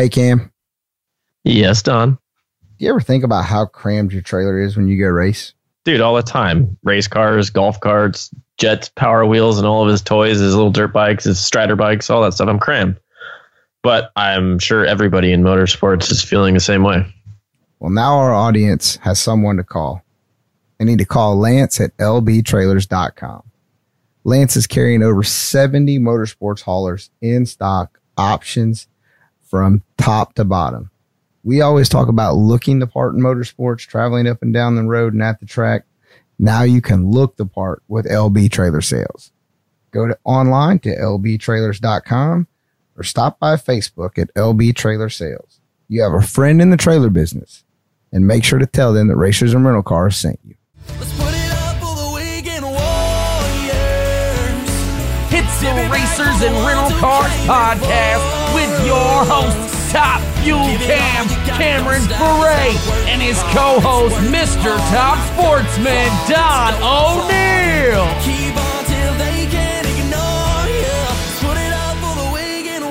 Hey, Cam. Yes, Don. Do you ever think about how crammed your trailer is when you go race? Dude, all the time. Race cars, golf carts, Jet's Power Wheels, and all of his toys, his little dirt bikes, his Strider bikes, all that stuff. I'm crammed. But I'm sure everybody in motorsports is feeling the same way. Well, now our audience has someone to call. They need to call Lance at lbtrailers.com. Lance is carrying over 70 motorsports haulers in stock, options from top to bottom. We always talk about looking the part in motorsports, traveling up and down the road and at the track. Now you can look the part with LB Trailer Sales. Go to online to lbtrailers.com or stop by Facebook at LB Trailer Sales. You have a friend in the trailer business, and make sure to tell them that Racers and Rental Cars sent you. Let's put it up for the weekend warriors. It's the Racers and Rental Cars podcast with your hosts, Top Fuel Cam, Cameron Buret, and his co-host, Mr. Top Sportsman, Don O'Neill. Keep on till they can ignore you. Put it up for the Wigan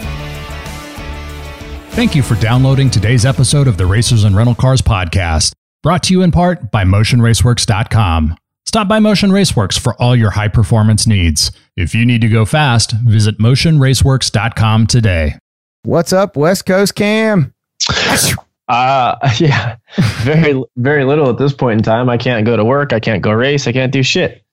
Warriors. Thank you for downloading today's episode of the Racers and Rental Cars podcast, brought to you in part by MotionRaceworks.com. Stop by Motion RaceWorks for all your high-performance needs. If you need to go fast, visit MotionRaceWorks.com today. What's up, West Coast Cam? Yeah, very, very little at this point in time. I can't go to work. I can't go race. I can't do shit.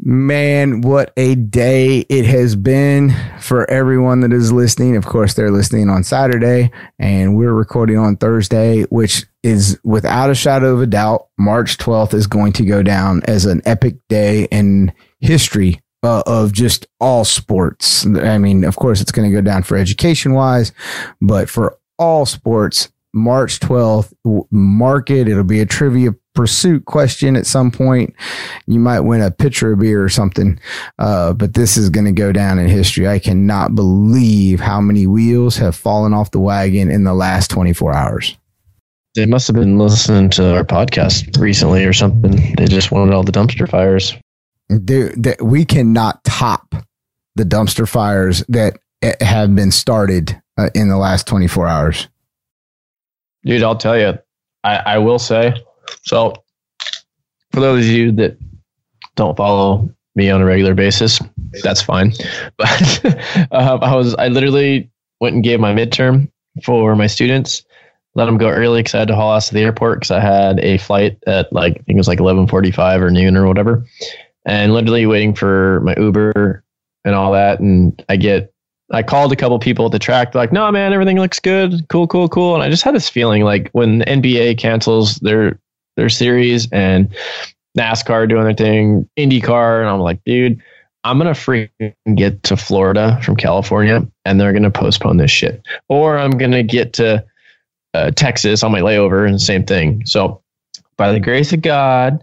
Man, what a day it has been for everyone that is listening. Of course, they're listening on Saturday, and we're recording on Thursday, which is without a shadow of a doubt, March 12th is going to go down as an epic day in history of just all sports. I mean, of course, it's going to go down for education wise, but for all sports, March 12th, mark it. It'll be a trivia pursuit question at some point. You might win a pitcher of beer or something, but this is going to go down in history. I cannot believe how many wheels have fallen off the wagon in the last 24 hours. They must have been listening to our podcast recently or something. They just wanted all the dumpster fires. Dude, we cannot top the dumpster fires that have been started in the last 24 hours. Dude, I'll tell you, I will say, so for those of you that don't follow me on a regular basis, that's fine. But I literally went and gave my midterm for my students. Let them go early because I had to haul ass to the airport because I had a flight at like, I think it was like 11:45 or noon or whatever. And literally waiting for my Uber and all that. And I called a couple people at the track. They're like, no, man, everything looks good. Cool. And I just had this feeling like when the NBA cancels their series and NASCAR doing their thing, IndyCar. And I'm like, dude, I'm going to freaking get to Florida from California and they're going to postpone this shit. Or I'm going to get to Texas on my layover and same thing. So by the grace of God,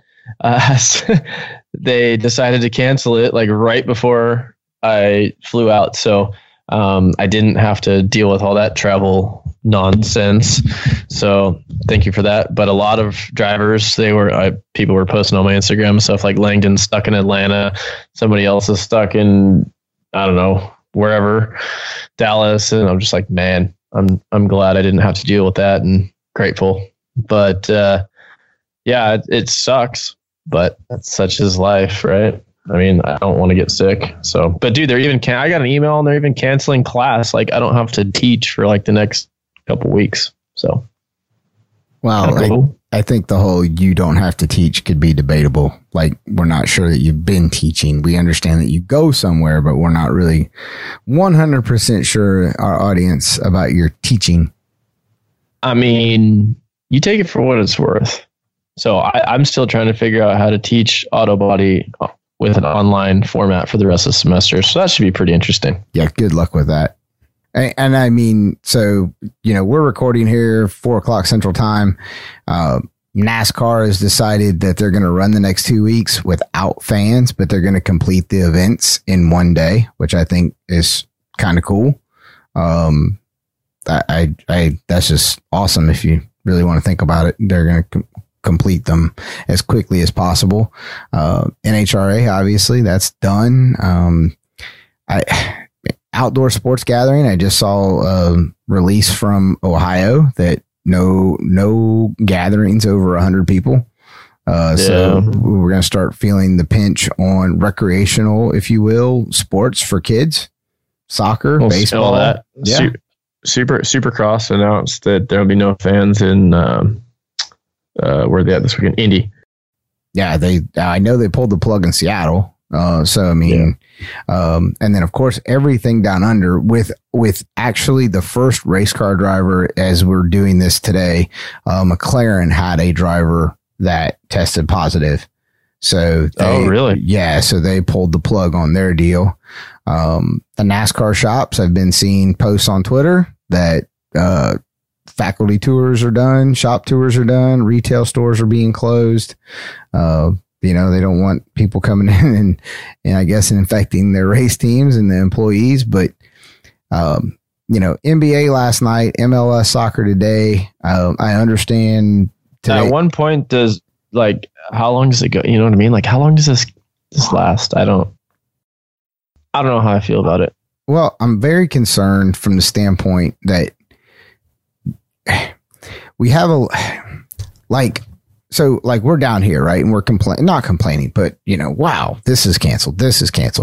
they decided to cancel it like right before I flew out. So I didn't have to deal with all that travel nonsense. So thank you for that. But a lot of drivers, people were posting on my Instagram stuff like Langdon stuck in Atlanta. Somebody else is stuck in, I don't know, wherever, Dallas. And I'm just like, man, I'm glad I didn't have to deal with that and grateful, but yeah, it sucks, but such is life, right? I mean, I don't want to get sick. So, but dude, I got an email and they're even canceling class. Like I don't have to teach for like the next couple weeks. So. Wow. Cool. I think the whole, you don't have to teach could be debatable. Like we're not sure that you've been teaching. We understand that you go somewhere, but we're not really 100% sure our audience about your teaching. I mean, you take it for what it's worth. So I'm still trying to figure out how to teach auto body with an online format for the rest of the semester. So that should be pretty interesting. Yeah. Good luck with that. And I mean, so, you know, we're recording here 4:00 Central Time. NASCAR has decided that they're going to run the next 2 weeks without fans, but they're going to complete the events in one day, which I think is kind of cool. That's just awesome. If you really want to think about it, they're going to complete them as quickly as possible. NHRA, obviously that's done. outdoor sports gathering. I just saw a release from Ohio that no gatherings over 100 people. So we're going to start feeling the pinch on recreational, if you will, sports for kids, soccer, baseball. That. Yeah. Supercross announced that there'll be no fans in, where they at this weekend? Indy. Yeah. I know they pulled the plug in Seattle. And then of course everything down under with actually the first race car driver, as we're doing this today, McLaren had a driver that tested positive. So they, yeah, so they pulled the plug on their deal. The NASCAR shops, I've been seeing posts on Twitter that faculty tours are done, shop tours are done, retail stores are being closed. You know, they don't want people coming in and I guess infecting their race teams and the employees. But you know, NBA last night, MLS soccer today. I understand. Today. At one point, does like how long does it go? You know what I mean? Like how long does this last? I don't know how I feel about it. Well, I'm very concerned from the standpoint that we have we're down here, right? And we're not complaining, but you know, wow, this is canceled,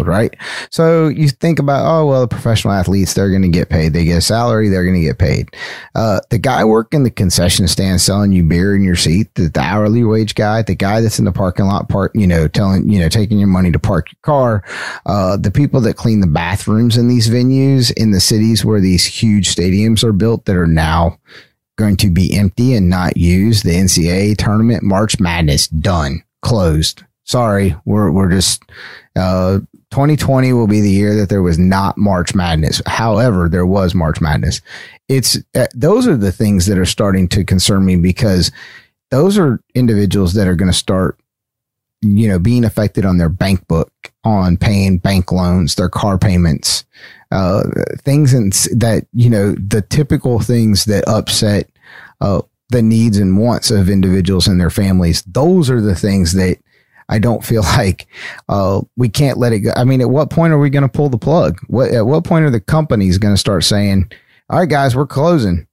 right? So you think about, oh, well, the professional athletes, they're going to get paid. They get a salary. They're going to get paid. The guy working the concession stand selling you beer in your seat, the hourly wage guy, the guy that's in the parking lot taking your money to park your car, the people that clean the bathrooms in these venues in the cities where these huge stadiums are built that are now going to be empty and not used. The NCAA tournament, March Madness, done, closed. Sorry, we're just 2020 will be the year that there was not March Madness. However, there was March Madness. It's those are the things that are starting to concern me, because those are individuals that are going to start, you know, being affected on their bank book, on paying bank loans, their car payments, things that, you know, the typical things that upset the needs and wants of individuals and their families. Those are the things that I don't feel like we can't let it go. I mean, at what point are we going to pull the plug? At what point are the companies going to start saying, all right, guys, we're closing?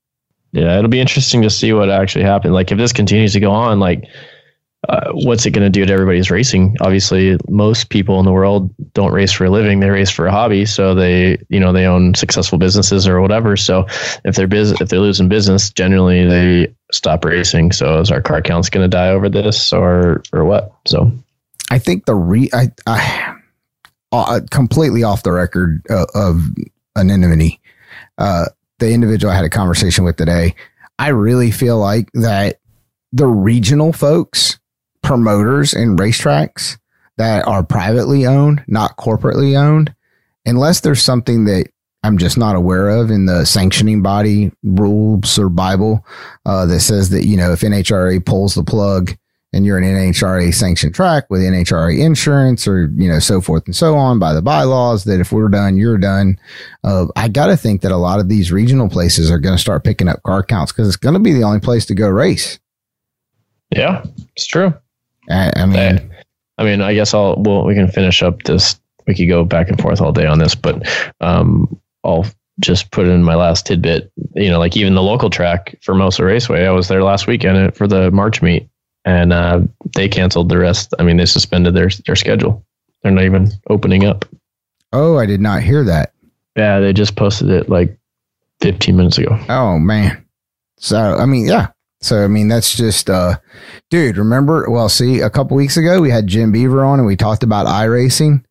Yeah, it'll be interesting to see what actually happened. Like if this continues to go on, like, what's it going to do to everybody's racing? Obviously, most people in the world don't race for a living; they race for a hobby. So they own successful businesses or whatever. So if they're losing business, generally they stop racing. So is our car count's going to die over this, or what? So I think completely off the record of anonymity. The individual I had a conversation with today, I really feel like that the regional folks, promoters and racetracks that are privately owned, not corporately owned, unless there's something that I'm just not aware of in the sanctioning body rules or Bible that says that, you know, if NHRA pulls the plug and you're an NHRA sanctioned track with NHRA insurance or, you know, so forth and so on by the bylaws, that if we're done, you're done. I got to think that a lot of these regional places are going to start picking up car counts, because it's going to be the only place to go race. Yeah, it's true. I mean, I guess we can finish up this. We could go back and forth all day on this, but I'll just put in my last tidbit. You know, like even the local track, Formosa Raceway, I was there last weekend for the March meet, and they canceled the rest. I mean, they suspended their schedule. They're not even opening up. Oh, I did not hear that. Yeah, they just posted it like 15 minutes ago. Oh, man. So, I mean, yeah. So, I mean, that's just, dude, remember, a couple weeks ago we had Jim Beaver on and we talked about iRacing.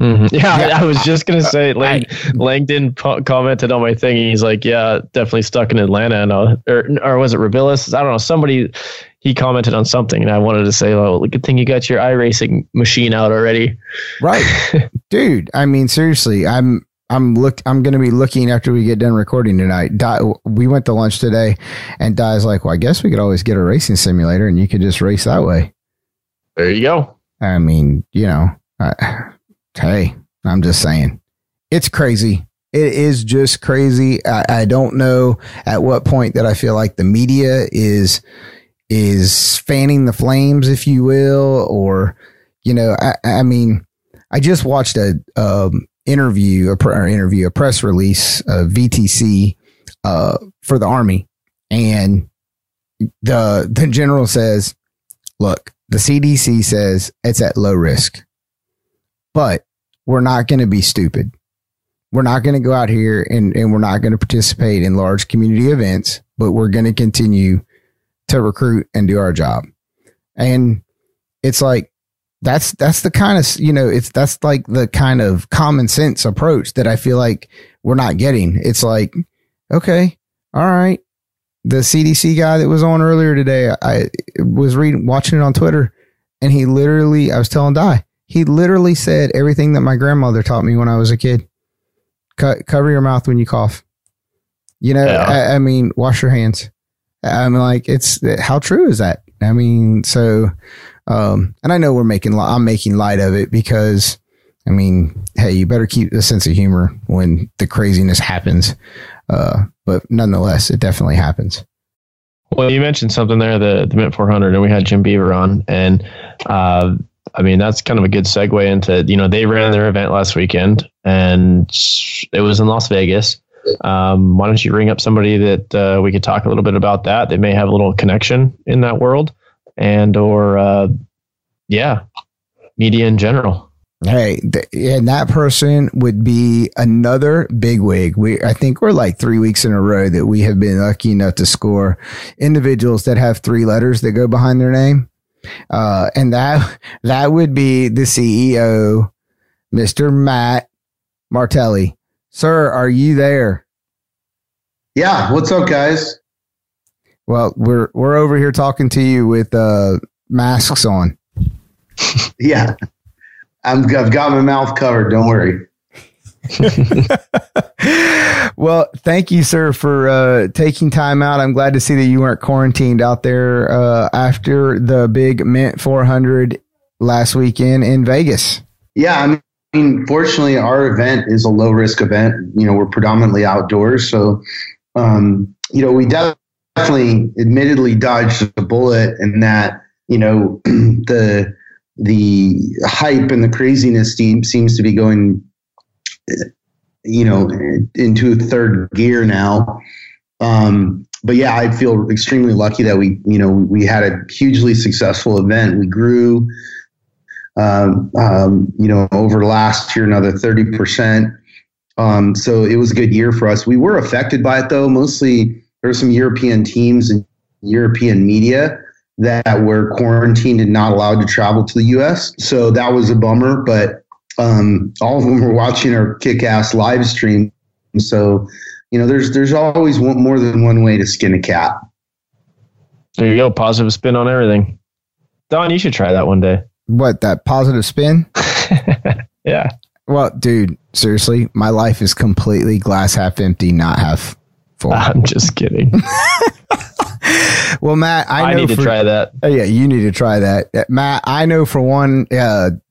Mm-hmm. Yeah, I was just going to say, Langdon commented on my thing. And he's like, yeah, definitely stuck in Atlanta. And or was it Rabilis? I don't know. Somebody, he commented on something and I wanted to say, oh, good thing you got your iRacing machine out already. Right. Dude, I mean, seriously, I'm going to be looking after we get done recording tonight. We went to lunch today and Di's like, well, I guess we could always get a racing simulator and you could just race that way. There you go. I mean, you know, hey, I'm just saying it's crazy. It is just crazy. I don't know at what point that I feel like the media is fanning the flames, if you will, or, you know, I mean, I just watched interview, a press release, a VTC for the Army. And the general says, look, the CDC says it's at low risk, but we're not going to be stupid. We're not going to go out here and we're not going to participate in large community events, but we're going to continue to recruit and do our job. And it's like, that's the kind of, you know, that's like the kind of common sense approach that I feel like we're not getting. It's like, okay, all right. The CDC guy that was on earlier today, I was watching it on Twitter, and he literally, I was telling Di, he literally said everything that my grandmother taught me when I was a kid. Cover your mouth when you cough. You know, yeah. I mean, wash your hands. I'm like, it's how true is that? I mean, so, and I know I'm making light of it because, I mean, hey, you better keep a sense of humor when the craziness happens. But nonetheless, it definitely happens. Well, you mentioned something there, the Mint 400, and we had Jim Beaver on. And, I mean, that's kind of a good segue into, you know, they ran their event last weekend and it was in Las Vegas. Why don't you ring up somebody that we could talk a little bit about that? They may have a little connection in that world and or, yeah, media in general. Hey, and that person would be another bigwig. I think we're like 3 weeks in a row that we have been lucky enough to score individuals that have three letters that go behind their name. And that would be the CEO, Mr. Matt Martelli. Sir, are you there? Yeah. What's up, guys? Well, we're over here talking to you with masks on. Yeah. I've got my mouth covered. Don't worry. Well, thank you, sir, for taking time out. I'm glad to see that you weren't quarantined out there after the big Mint 400 last weekend in Vegas. Yeah, I mean, fortunately, our event is a low risk event. You know, we're predominantly outdoors. So, you know, we definitely admittedly dodged a bullet in that, you know, the hype and the craziness seems to be going, you know, into third gear now. But yeah, I feel extremely lucky that we had a hugely successful event. We grew, you know, over last year, another 30%. So it was a good year for us. We were affected by it though. Mostly there were some European teams and European media that were quarantined and not allowed to travel to the US. So that was a bummer, but all of them were watching our kick-ass live stream. So, you know, there's always more than one way to skin a cat. There you go. Positive spin on everything. Don, you should try that one day. What, that positive spin? Yeah. Well, dude, seriously, my life is completely glass half empty, not half full. I'm just kidding. Well, Matt, I need to try that. Yeah, you need to try that. Matt, I know for one,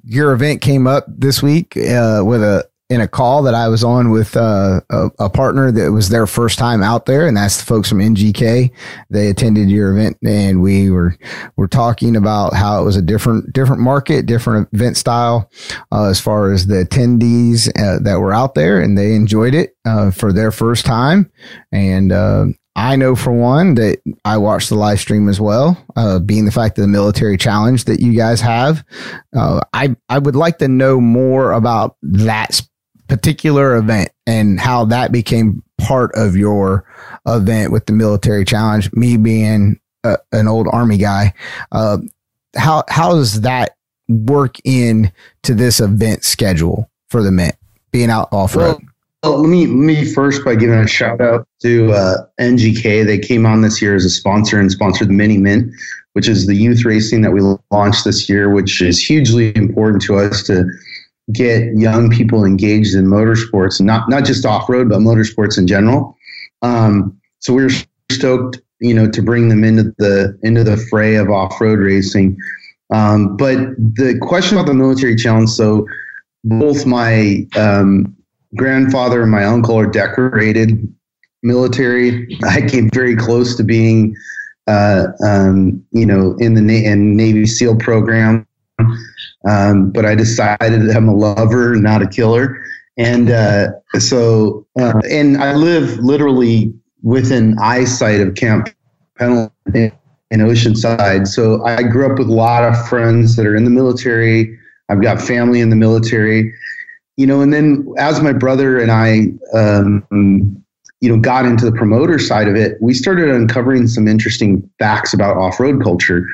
your event came up this week in a call that I was on with a partner that was their first time out there, and that's the folks from NGK. They attended your event, and we were talking about how it was a different market, different event style as far as the attendees that were out there, and they enjoyed it for their first time. And I know for one that I watched the live stream as well, being the fact that the military challenge that you guys have. I would like to know more about that particular event and how that became part of your event with the military challenge. Me being an old Army guy, how does that work in to this event schedule for the Mint being out off road? Well, let me first by giving a shout out to NGK. They came on this year as a sponsor and sponsored the Mini Mint, which is the youth racing that we launched this year, which is hugely important to us to get young people engaged in motorsports, not just off-road, but motorsports in general. So we were stoked, you know, to bring them into the fray of off-road racing. But the question about the military challenge, so both my grandfather and my uncle are decorated military. I came very close to being, you know, in the Navy SEAL program, but I decided that I'm a lover, not a killer, And and I live literally within eyesight of Camp Pendleton in Oceanside. So I grew up with a lot of friends that are in the military. I've got family in the military, you know, and then as my brother and I, got into the promoter side of it, we started uncovering some interesting facts about off-road culture.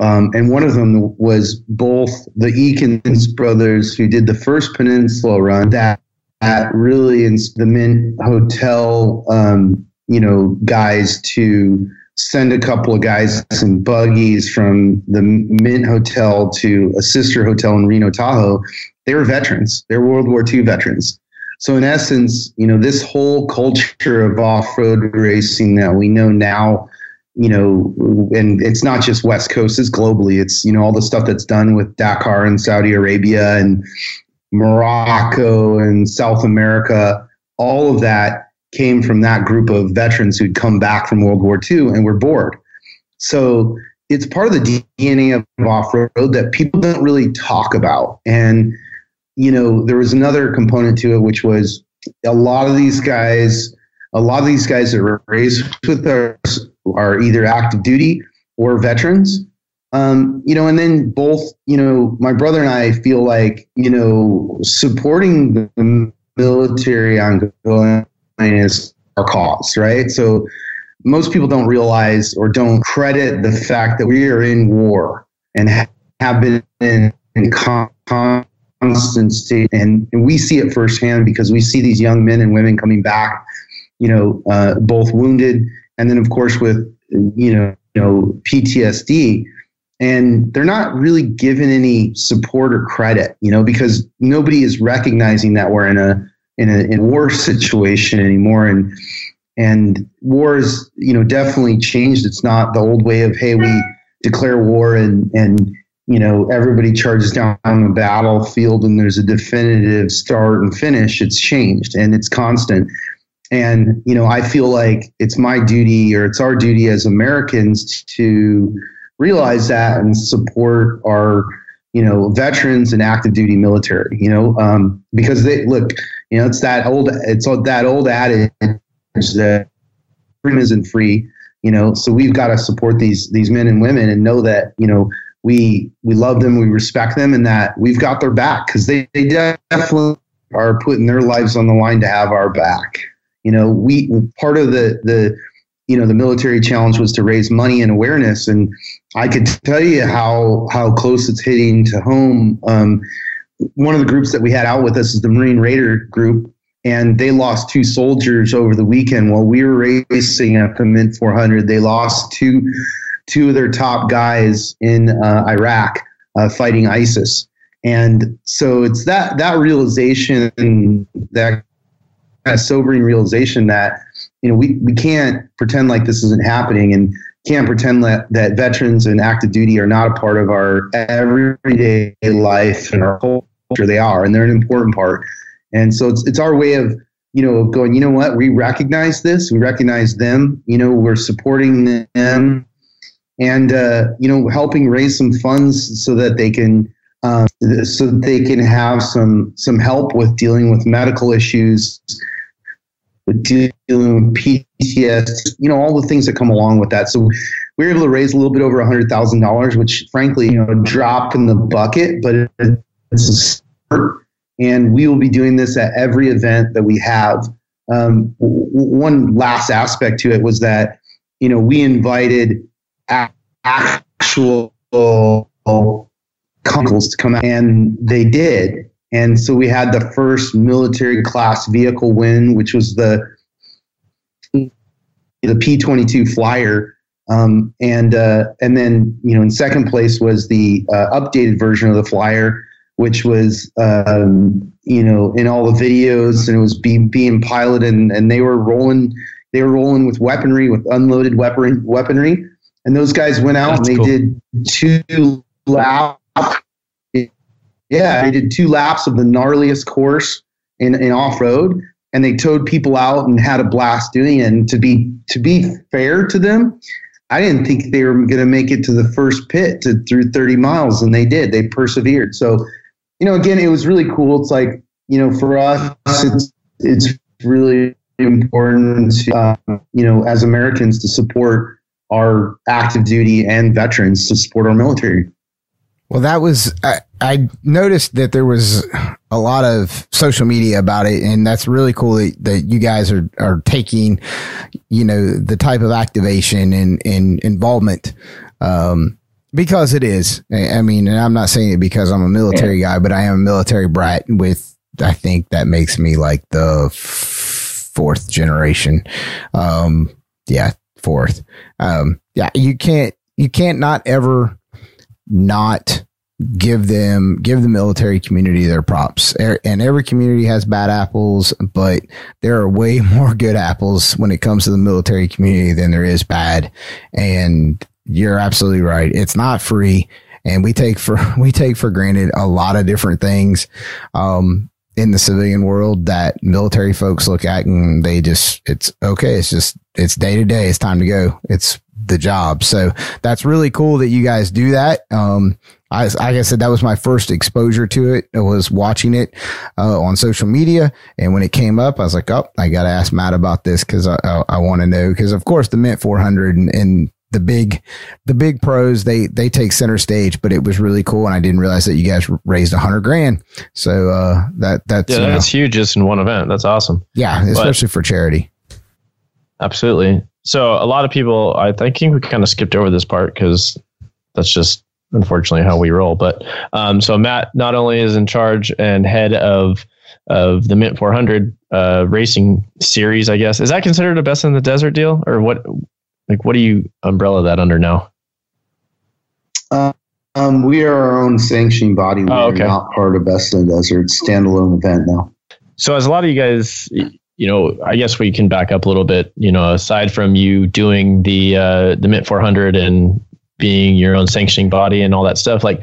And one of them was both the Eakins brothers who did the first Peninsula run that really inspired the Mint Hotel, guys to send a couple of guys some buggies from the Mint Hotel to a sister hotel in Reno, Tahoe. They were veterans. They're World War II veterans. So in essence, this whole culture of off-road racing that we know now, and it's not just West Coast, it's globally. It's, all the stuff that's done with Dakar and Saudi Arabia and Morocco and South America, all of that came from that group of veterans who'd come back from World War II and were bored. So it's part of the DNA of off-road that people don't really talk about. And, there was another component to it, which was a lot of these guys that were raised with us are either active duty or veterans. And then both, my brother and I feel like, supporting the military ongoing is our cause, right? So most people don't realize or don't credit the fact that we are in war and have been in constant state. And we see it firsthand because we see these young men and women coming back, both wounded and then, of course, with, PTSD. And they're not really given any support or credit, because nobody is recognizing that we're in a war situation anymore. And war is, definitely changed. It's not the old way of, hey, we declare war and everybody charges down on the battlefield and there's a definitive start and finish. It's changed and it's constant. And, I feel like it's my duty or it's our duty as Americans to realize that and support our, veterans and active duty military, because they look, it's that old adage that freedom isn't free, so we've got to support these men and women and know that, we love them, we respect them, and that we've got their back because they definitely are putting their lives on the line to have our back. We part of the military challenge was to raise money and awareness, and I could tell you how close it's hitting to home. One of the groups that we had out with us is the Marine Raider group, and they lost two soldiers over the weekend while we were racing at the Mint 400. They lost two of their top guys in Iraq fighting ISIS, and so it's that realization, that kind of sobering realization that we can't pretend like this isn't happening and can't pretend that veterans and active duty are not a part of our everyday life and our whole culture. They are, and they're an important part. And so it's our way of, going, what, we recognize this, we recognize them, we're supporting them and, helping raise some funds so that they can, have some help with dealing with medical issues, dealing with PTSD, all the things that come along with that. So we were able to raise a little bit over $100,000, which frankly, a drop in the bucket, but it's a start. And we will be doing this at every event that we have. One last aspect to it was that, we invited actual couples to come out, and they did. And so we had the first military class vehicle win, which was the P-22 Flyer. And then, in second place was the updated version of the Flyer, which was, in all the videos, and it was being piloted, and they were rolling with weaponry, with unloaded weaponry. And those guys went out did 2 laps. Yeah, they did 2 laps of the gnarliest course in off-road, and they towed people out and had a blast doing it. And to be fair to them, I didn't think they were going to make it to the first pit through 30 miles, and they did. They persevered. So, again, it was really cool. It's like you know, for us, it's really important, you know, as Americans, to support our active duty and veterans, to support our military. Well, that was, I noticed that there was a lot of social media about it, and that's really cool that you guys are taking, you know, the type of activation and involvement, because it is. I mean, and I'm not saying it because I'm a military guy, but I am a military brat with, I think that makes me like the fourth generation. Fourth. You can't not ever not give the military community their props. And every community has bad apples, but there are way more good apples when it comes to the military community than there is bad. And you're absolutely right. It's not free. And we take for granted a lot of different things, in the civilian world, that military folks look at and they just, it's okay. It's just, it's day to day. It's time to go. It's the job. So that's really cool that you guys do that. Like I said, that was my first exposure to it. I was watching it on social media, and when it came up, I was like, "Oh, I got to ask Matt about this because I want to know." Because of course, the Mint 400 and the big pros they take center stage, but it was really cool, and I didn't realize that you guys raised $100,000. So that's huge just in one event. That's awesome. Yeah, especially for charity. Absolutely. So a lot of people, I think we kind of skipped over this part because that's just unfortunately how we roll. But so Matt not only is in charge and head of the Mint 400 racing series, I guess. Is that considered a Best in the Desert deal, or what? Like, what do you umbrella that under now? We are our own sanctioning body. We are not part of Best in the Desert. Standalone event now. So as a lot of you guys, you know, I guess we can back up a little bit. You know, aside from you doing the Mint 400 and being your own sanctioning body and all that stuff, like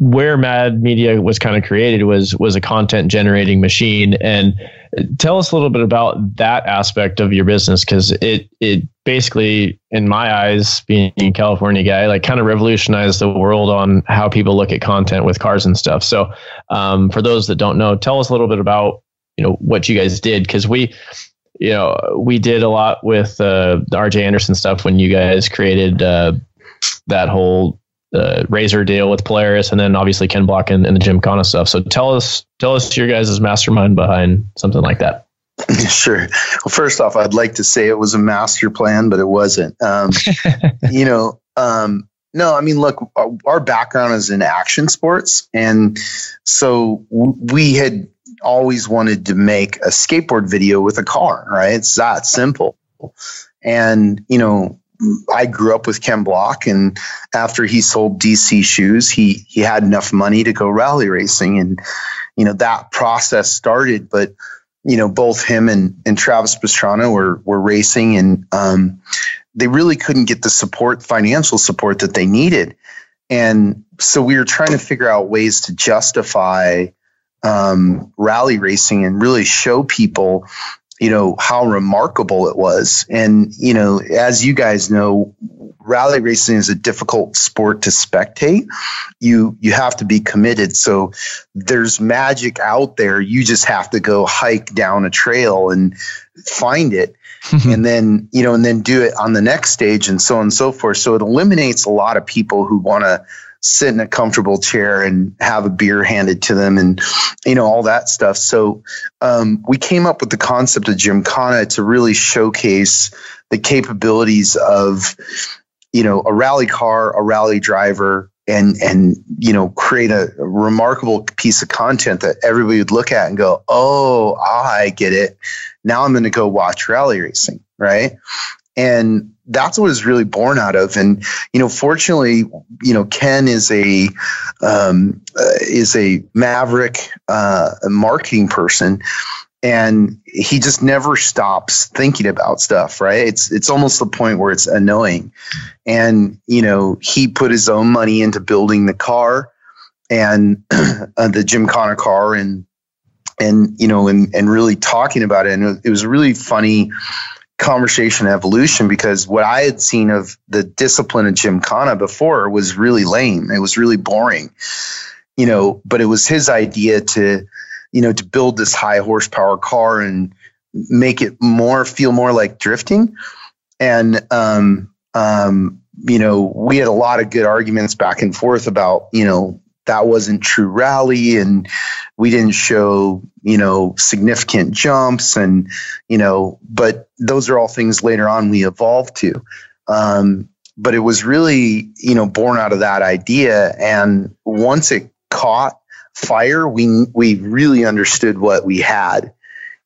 where Mad Media was kind of created was a content generating machine. And tell us a little bit about that aspect of your business, because it basically, in my eyes, being a California guy, like kind of revolutionized the world on how people look at content with cars and stuff. So for those that don't know, tell us a little bit about, you know, what you guys did, because we did a lot with the RJ Anderson stuff when you guys created that whole Razor deal with Polaris, and then obviously Ken Block and the Gymkhana stuff. So tell us your guys' mastermind behind something like that. Sure. Well, first off, I'd like to say it was a master plan, but it wasn't. No, I mean, look, our background is in action sports. And so we had always wanted to make a skateboard video with a car, right? It's that simple. And, you know, I grew up with Ken Block, and after he sold DC shoes, he had enough money to go rally racing. And, you know, that process started, but, you know, both him and Travis Pastrana were racing, and they really couldn't get the financial support that they needed. And so we were trying to figure out ways to justify rally racing and really show people, you know, how remarkable it was. And, you know, as you guys know, rally racing is a difficult sport to spectate. You have to be committed. So there's magic out there. You just have to go hike down a trail and find it. And then, you know, and then do it on the next stage, and so on and so forth. So it eliminates a lot of people who want to sit in a comfortable chair and have a beer handed to them and, you know, all that stuff. So we came up with the concept of Gymkhana to really showcase the capabilities of, you know, a rally car, a rally driver, and you know, create a remarkable piece of content that everybody would look at and go, oh, I get it. Now I'm going to go watch rally racing, right? And that's what it's really born out of. And, you know, fortunately, you know, Ken is a maverick marketing person, and he just never stops thinking about stuff, right? It's almost the point where it's annoying. And, you know, he put his own money into building the car and the Gymkhana car and, you know, and really talking about it. And it was a really funny conversation evolution, because what I had seen of the discipline of Gymkhana before was really lame. It was really boring, you know, but it was his idea to you know, to build this high horsepower car and make it more, feel more like drifting. And, you know, we had a lot of good arguments back and forth about, you know, that wasn't true rally and we didn't show, you know, significant jumps and, you know, but those are all things later on we evolved to. But it was really, you know, born out of that idea. And once it caught fire, we really understood what we had.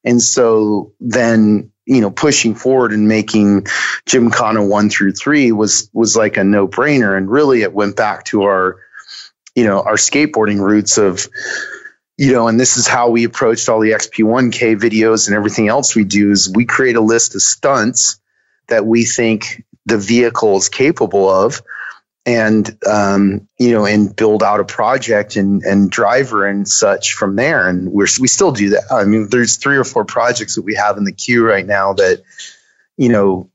And so then, you know, pushing forward and making Gymkhana 1 through 3 was like a no brainer. And really it went back to our, you know, our skateboarding roots of, you know, and this is how we approached all the XP1K videos and everything else we do is we create a list of stunts that we think the vehicle is capable of and, you know, and build out a project and driver and such from there. And we still do that. I mean, there's 3 or 4 projects that we have in the queue right now that, you know,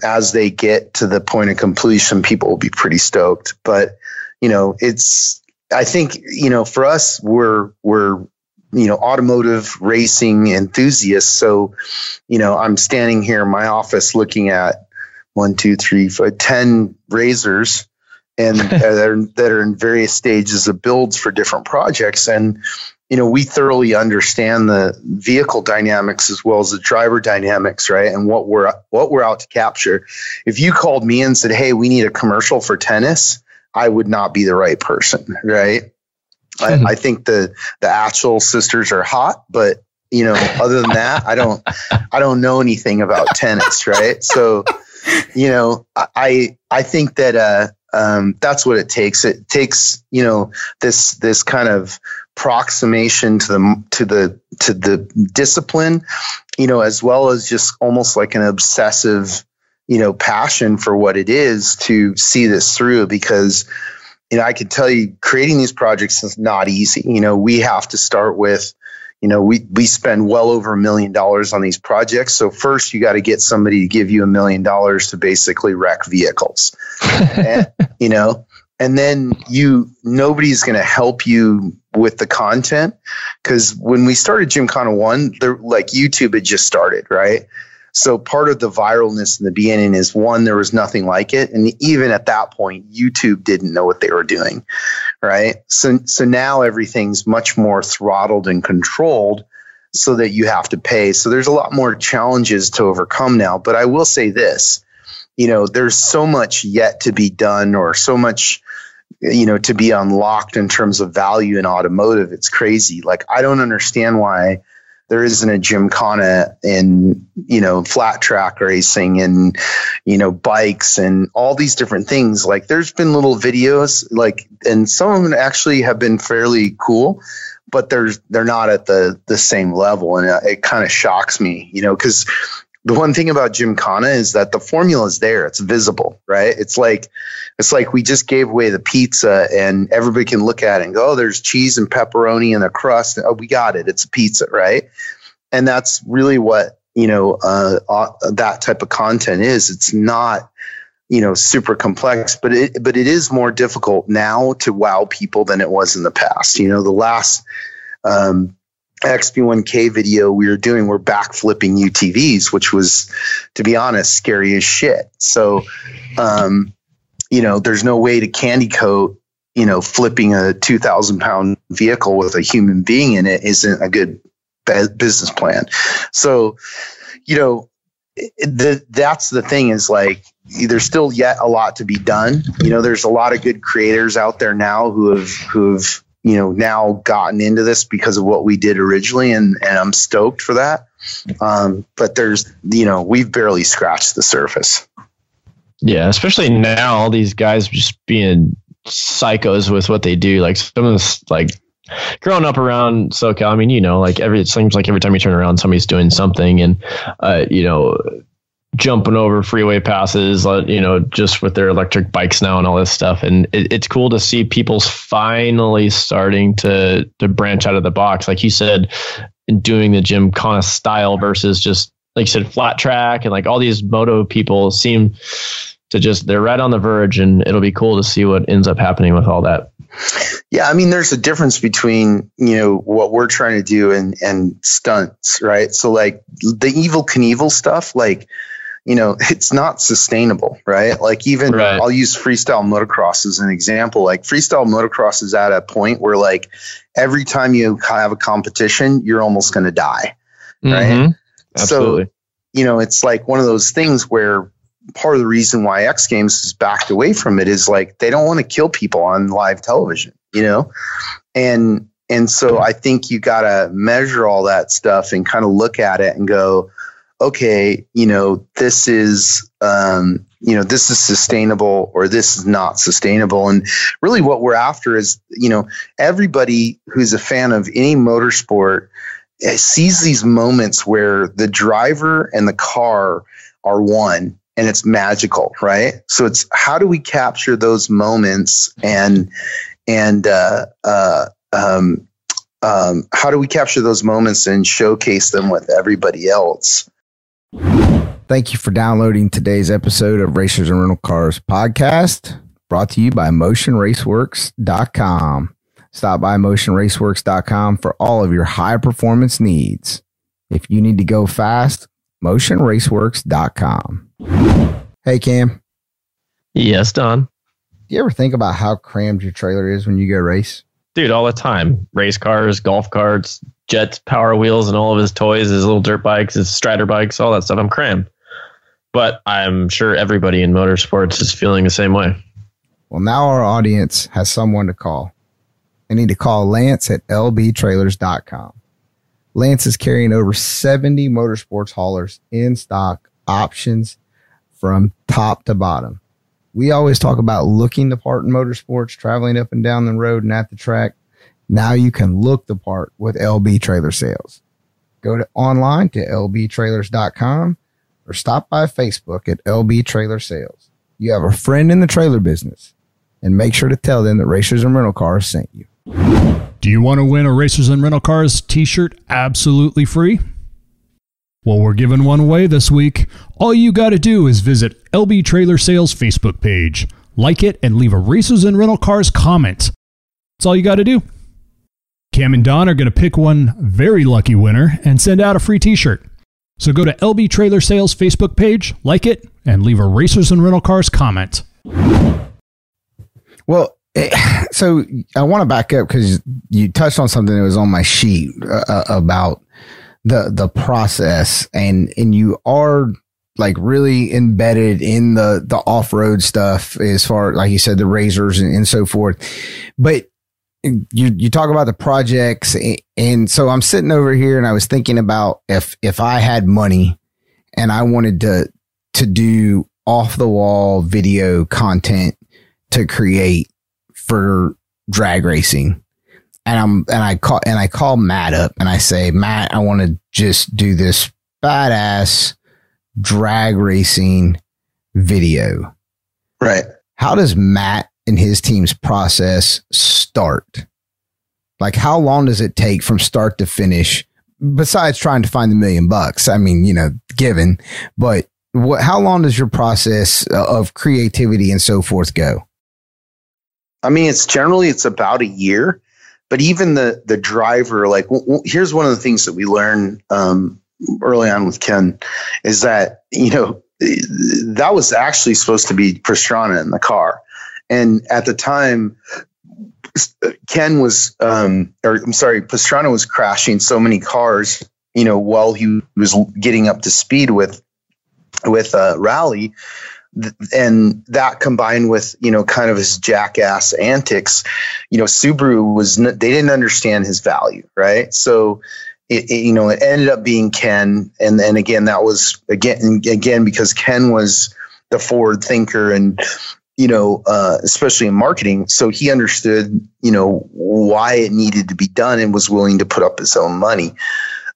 as they get to the point of completion, people will be pretty stoked. But, you know, it's, I think, you know, for us, we're, you know, automotive racing enthusiasts. So, you know, I'm standing here in my office looking at 1, 2, 3, 4, 10 Razors and that are in various stages of builds for different projects. And, you know, we thoroughly understand the vehicle dynamics as well as the driver dynamics, right? And what we're out to capture. If you called me and said, "Hey, we need a commercial for tennis," I would not be the right person, right? Mm-hmm. I think the actual sisters are hot, but you know, other than that, I don't know anything about tennis, right? So, you know, I think that that's what it takes. It takes, you know, this kind of approximation to the discipline, you know, as well as just almost like an obsessive, you know, passion for what it is to see this through. Because, you know, I can tell you creating these projects is not easy. You know, we have to start with, you know, we spend well over $1 million on these projects. So first you got to get somebody to give you $1 million to basically wreck vehicles, and, you know, and then nobody's going to help you with the content. Because when we started Gymkhana 1, like YouTube had just started, right? So part of the viralness in the beginning is, one, there was nothing like it. And even at that point, YouTube didn't know what they were doing, right? So now everything's much more throttled and controlled so that you have to pay. So there's a lot more challenges to overcome now. But I will say this, you know, there's so much yet to be done or so much, you know, to be unlocked in terms of value in automotive. It's crazy. Like, I don't understand why there isn't a Gymkhana in, you know, flat track racing and, you know, bikes and all these different things. Like, there's been little videos, like, and some of them actually have been fairly cool, but they're not at the same level. And it kind of shocks me, you know, because the one thing about Gymkhana is that the formula is there. It's visible, right? It's like we just gave away the pizza and everybody can look at it and go, "Oh, there's cheese and pepperoni and a crust. Oh, we got it. It's a pizza," right? And that's really what, you know, that type of content is. It's not, you know, super complex, but it is more difficult now to wow people than it was in the past. You know, the last, XP1K video we were doing, we're backflipping UTVs, which was, to be honest, scary as shit. So, you know, there's no way to candy coat, you know, flipping a 2,000-pound vehicle with a human being in it isn't a good business plan. So, you know, that's the thing is, like, there's still yet a lot to be done. You know, there's a lot of good creators out there now who've you know, now gotten into this because of what we did originally. And I'm stoked for that. But there's, you know, we've barely scratched the surface. Yeah. Especially now, all these guys just being psychos with what they do. Like, some of this, like, growing up around SoCal, I mean, you know, like, it seems like every time you turn around, somebody's doing something and, you know, jumping over freeway passes, you know, just with their electric bikes now and all this stuff. And it's cool to see people's finally starting to branch out of the box. Like you said, doing the Gymkhana style versus just, like you said, flat track, and like all these moto people seem to just, they're right on the verge, and it'll be cool to see what ends up happening with all that. Yeah, I mean, there's a difference between, you know, what we're trying to do and stunts, right? So like the Evel Knievel stuff, like, you know, it's not sustainable, right? Like even right. I'll use freestyle motocross as an example. Like freestyle motocross is at a point where like every time you have a competition, you're almost going to die, right? Mm-hmm. Absolutely. So, you know, it's like one of those things where part of the reason why X Games is backed away from it is like they don't want to kill people on live television, you know? And so I think you got to measure all that stuff and kind of look at it and go, okay, you know, this is sustainable or this is not sustainable. And really what we're after is, you know, everybody who's a fan of any motorsport sees these moments where the driver and the car are one and it's magical, right? So it's how do we capture those moments and how do we capture those moments and showcase them with everybody else? Thank you for downloading today's episode of Racers and Rental Cars podcast, brought to you by MotionRaceWorks.com. Stop by MotionRaceWorks.com for all of your high performance needs. If you need to go fast, MotionRaceWorks.com. Hey, Cam. Yes, Don. Do you ever think about how crammed your trailer is when you go race? Dude, all the time. Race cars, golf carts, jets, power wheels, and all of his toys, his little dirt bikes, his Strider bikes, all that stuff. I'm crammed. But I'm sure everybody in motorsports is feeling the same way. Well, now our audience has someone to call. They need to call Lance at lbtrailers.com. Lance is carrying over 70 motorsports haulers in stock, options from top to bottom. We always talk about looking the part in motorsports, traveling up and down the road and at the track. Now you can look the part with LB Trailer Sales. Go to online to lbtrailers.com or stop by Facebook at LB Trailer Sales. You have a friend in the trailer business, and make sure to tell them that Racers and Rental Cars sent you. Do you want to win a Racers and Rental Cars t-shirt absolutely free? Well, we're giving one away this week. All you got to do is visit LB Trailer Sales Facebook page, like it, and leave a Racers and Rental Cars comment. That's all you got to do. Cam and Don are going to pick one very lucky winner and send out a free t-shirt. So go to LB Trailer Sales Facebook page, like it, and leave a Racers and Rental Cars comment. Well, so I want to back up because you touched on something that was on my sheet about the process, and you are like really embedded in the off-road stuff as far, like you said, the Razors and so forth. But you talk about the projects, and so I'm sitting over here and I was thinking about if I had money and I wanted to do off the wall video content to create for drag racing, and I call Matt up and I say, Matt, I want to just do this badass drag racing video. Right. How does Matt and his team's process start? Like, how long does it take from start to finish, besides trying to find $1 million? I mean, you know, given, but how long does your process of creativity and so forth go? I mean, it's generally about a year, but even the driver, like here's one of the things that we learned early on with Ken is that, you know, that was actually supposed to be Pastrana in the car. And at the time, Pastrana was crashing so many cars, you know, while he was getting up to speed with Rally, and that combined with, you know, kind of his jackass antics, you know, Subaru they didn't understand his value, right? So it ended up being Ken, and again that was again because Ken was the forward thinker and, you know, especially in marketing. So he understood, you know, why it needed to be done and was willing to put up his own money.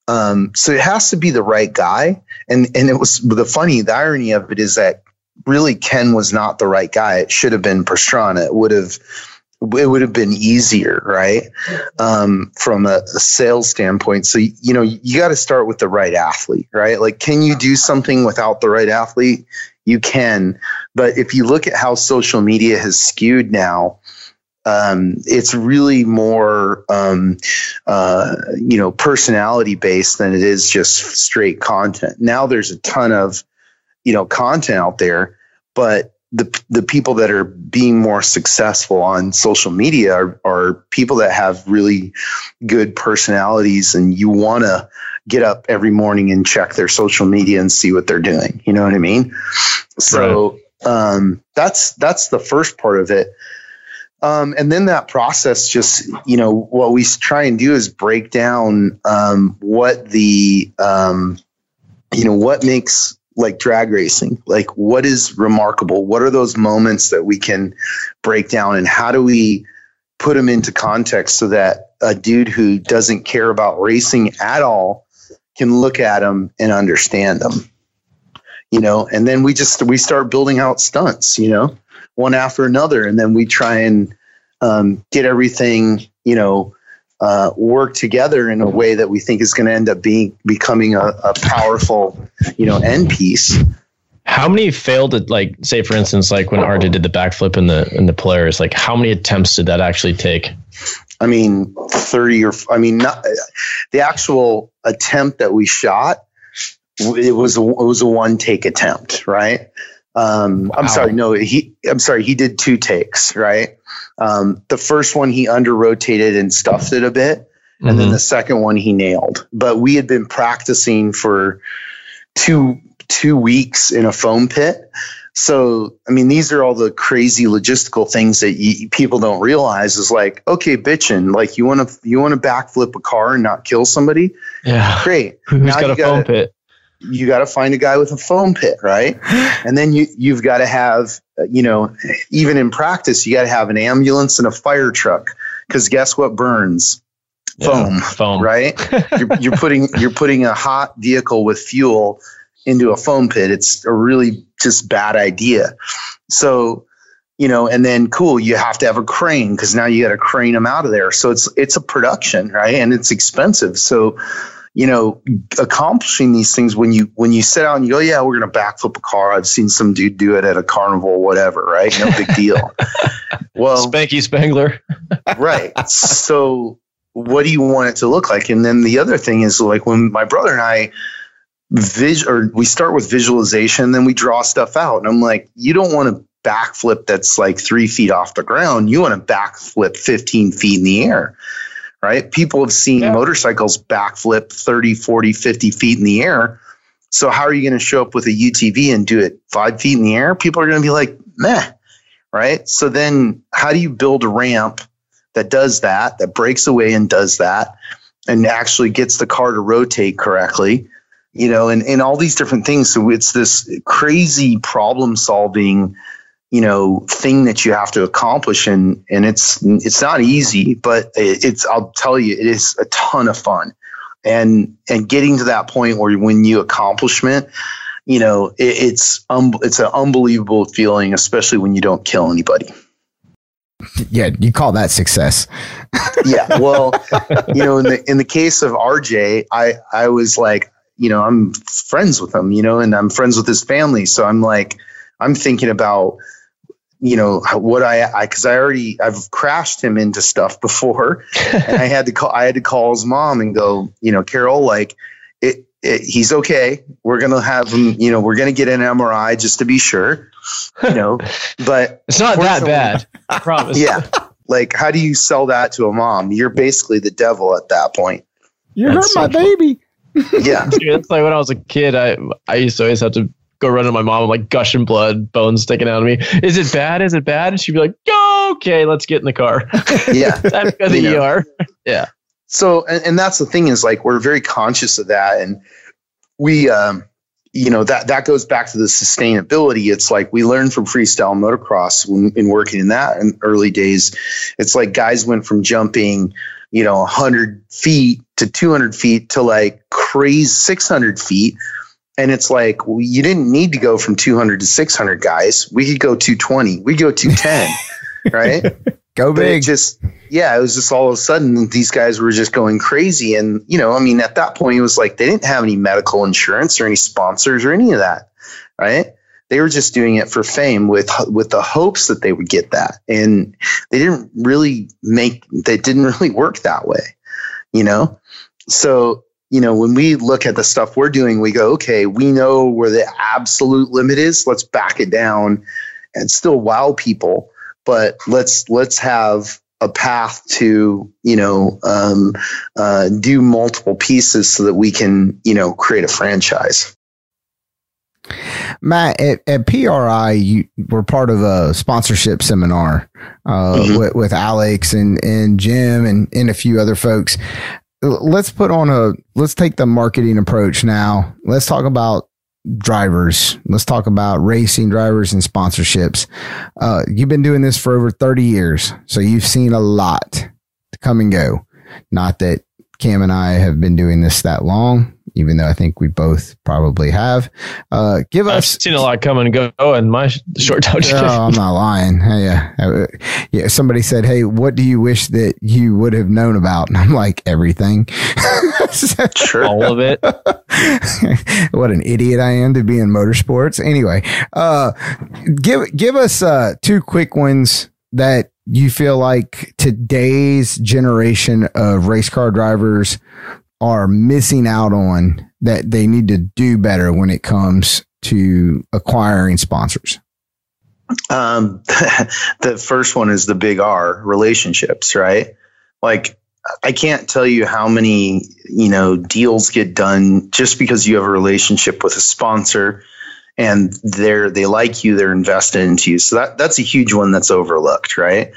So it has to be the right guy. And it was the irony of it is that really Ken was not the right guy. It should have been Pastrana. It would have been easier, right? From a sales standpoint. So, you know, you got to start with the right athlete, right? Like, can you do something without the right athlete? You can. But if you look at how social media has skewed now, It's really more, personality based than it is just straight content. Now there's a ton of, content out there, but the people that are being more successful on social media are people that have really good personalities, and you want to get up every morning and check their social media and see what they're doing. You know what I mean? So, right. That's the first part of it. And then that process, just, what we try and do is break down, what makes like drag racing, like what is remarkable? What are those moments that we can break down, and how do we put them into context so that a dude who doesn't care about racing at all can look at them and understand them, and then we start building out stunts, one after another. And then we try and get everything, work together in a way that we think is going to end up becoming a powerful, end piece. How many failed at, like, say, for instance, like when RJ did the backflip in the Polaris, like how many attempts did that actually take? I mean, 30 or, not the actual attempt that we shot. It was a one take attempt, right? Wow. He did two takes, right? The first one he under rotated and stuffed it a bit. And mm-hmm. then the second one he nailed, but we had been practicing for two weeks in a foam pit. So, these are all the crazy logistical things that people don't realize is like, okay, bitchin', like you want to backflip a car and not kill somebody. Yeah. Great. Who's got a foam pit? You got to find a guy with a foam pit, right? And then you've got to have, even in practice, you got to have an ambulance and a fire truck, because guess what burns? Foam, right? you're putting a hot vehicle with fuel into a foam pit. It's a really just bad idea. So, and then you have to have a crane, because now you got to crane them out of there. So it's a production, right? And it's expensive. So, accomplishing these things when you sit out and you go, yeah, we're going to backflip a car. I've seen some dude do it at a carnival, whatever, right? No big deal. Well, Spanky Spangler. Right. So what do you want it to look like? And then the other thing is, like, when my brother and I we start with visualization, then we draw stuff out. And I'm like, you don't want to backflip that's like 3 feet off the ground. You want to backflip 15 feet in the air. Right. People have seen motorcycles backflip 30, 40, 50 feet in the air. So how are you going to show up with a UTV and do it 5 feet in the air? People are going to be like, meh. Right. So then how do you build a ramp that does that breaks away and does that and actually gets the car to rotate correctly, and all these different things. So it's this crazy problem solving, thing that you have to accomplish. And it's not easy, but I'll tell you, it is a ton of fun. And getting to that point where when you accomplishment, it's an unbelievable feeling, especially when you don't kill anybody. Yeah. You call that success. Yeah. Well, in the case of RJ, I was like, I'm friends with him, and I'm friends with his family. So I'm like, I'm thinking about, what I've crashed him into stuff before, and I had to call his mom and go, Carol, like he's okay. We're going to have him, we're going to get an MRI just to be sure, but it's not that bad. I promise. Yeah. Like, how do you sell that to a mom? You're basically the devil at that point. You hurt my baby. Yeah. Dude, it's like when I was a kid, I used to always have to go run to my mom, I'm like gushing blood, bones sticking out of me. Is it bad? And she'd be like, oh, okay, let's get in the car. Yeah. Time to go to the ER. Yeah. So, and that's the thing is, like, we're very conscious of that. And we, that goes back to the sustainability. It's like we learned from freestyle motocross in working in that in early days. It's like guys went from jumping, 100 feet to 200 feet to like crazy 600 feet. And it's like, well, you didn't need to go from 200 to 600 guys. We could go 220. We go 210, right? Go big. It was just all of a sudden these guys were just going crazy. And, at that point it was like, they didn't have any medical insurance or any sponsors or any of that, right? They were just doing it for fame with the hopes that they would get that. And they didn't really work that way, you know? So, you know, when we look at the stuff we're doing, we go, okay, we know where the absolute limit is. Let's back it down and still wow people, but let's have a path to, you know, do multiple pieces so that we can, you know, create a franchise. Matt, at PRI, you were part of a sponsorship seminar with Alex and Jim and a few other folks. Let's take the marketing approach now. Let's talk about drivers. Let's talk about racing drivers and sponsorships. You've been doing this for over 30 years, so you've seen a lot come and go. Not that Cam and I have been doing this that long, even though I think we both probably have. I've seen a lot come and go in my short time. Oh, I'm not lying. Yeah, somebody said, hey, what do you wish that you would have known about? And I'm like, everything. Sure. All of it. What an idiot I am to be in motorsports. Anyway, give us two quick ones that you feel like today's generation of race car drivers are missing out on that they need to do better when it comes to acquiring sponsors? The first one is the big R, relationships, right? Like, I can't tell you how many, you know, deals get done just because you have a relationship with a sponsor and they like you, they're invested into you. So that's a huge one that's overlooked, right?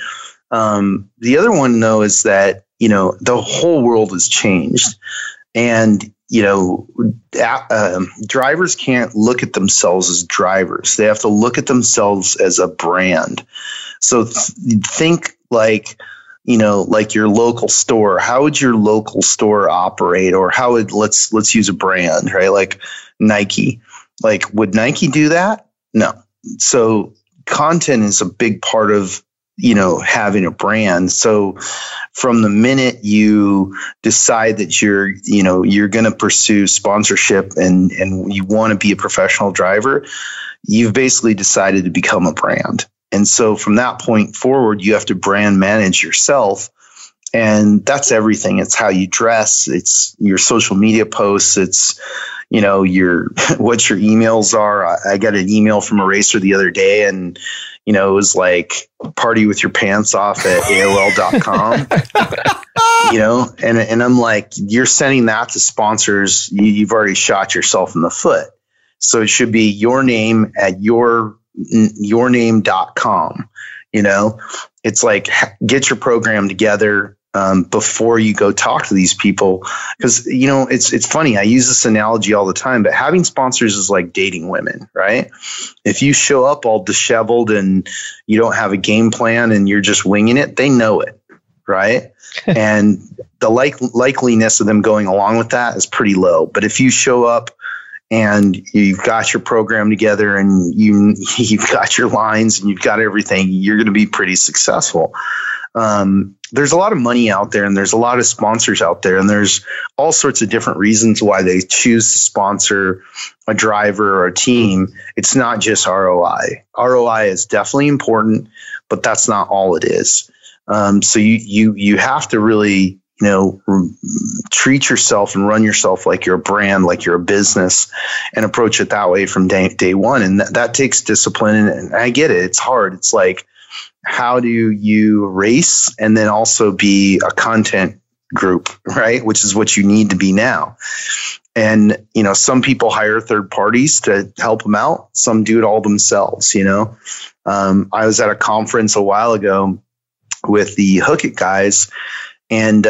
The other one though is that, you know, the whole world has changed, and, you know, drivers can't look at themselves as drivers. They have to look at themselves as a brand. So think like, you know, like your local store. How would your local store operate? Or how would, let's use a brand, right? Like Nike, like, would Nike do that? No. So content is a big part of, you know, having a brand. So from the minute you decide that you're going to pursue sponsorship and you want to be a professional driver, you've basically decided to become a brand. And so from that point forward, you have to brand manage yourself. And that's everything. It's how you dress. It's your social media posts. It's, you know, what your emails are. I got an email from a racer the other day, and, you know, it was like, party with your pants off at AOL.com, you know, and I'm like, you're sending that to sponsors. You've already shot yourself in the foot. So it should be your name at yourname.com. You know, it's like, get your program together before you go talk to these people. Because, you know, it's funny. I use this analogy all the time, but having sponsors is like dating women, right? If you show up all disheveled and you don't have a game plan and you're just winging it, they know it, right? And the likeliness of them going along with that is pretty low. But if you show up and you've got your program together and you've got your lines and you've got everything, you're going to be pretty successful. There's a lot of money out there, and there's a lot of sponsors out there, and there's all sorts of different reasons why they choose to sponsor a driver or a team. It's not just ROI. ROI is definitely important, but that's not all it is. So you have to really, you know, treat yourself and run yourself like you're a brand, like you're a business, and approach it that way from day one. And that takes discipline. And I get it. It's hard. It's like, how do you race and then also be a content group, right? Which is what you need to be now. And, you know, some people hire third parties to help them out. Some do it all themselves, you know. I was at a conference a while ago with the Hook It guys, and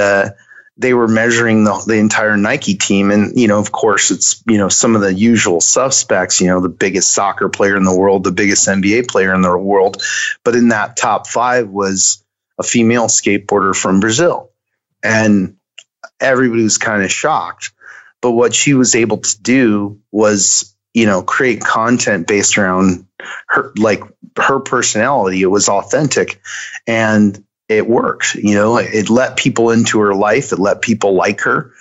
they were measuring the entire Nike team. And, you know, of course, it's, you know, some of the usual suspects, you know, the biggest soccer player in the world, the biggest NBA player in the world. But in that top five was a female skateboarder from Brazil. And everybody was kind of shocked. But what she was able to do was, you know, create content based around her, like, her personality. It was authentic. And it worked. You know, it let people into her life. It let people like her.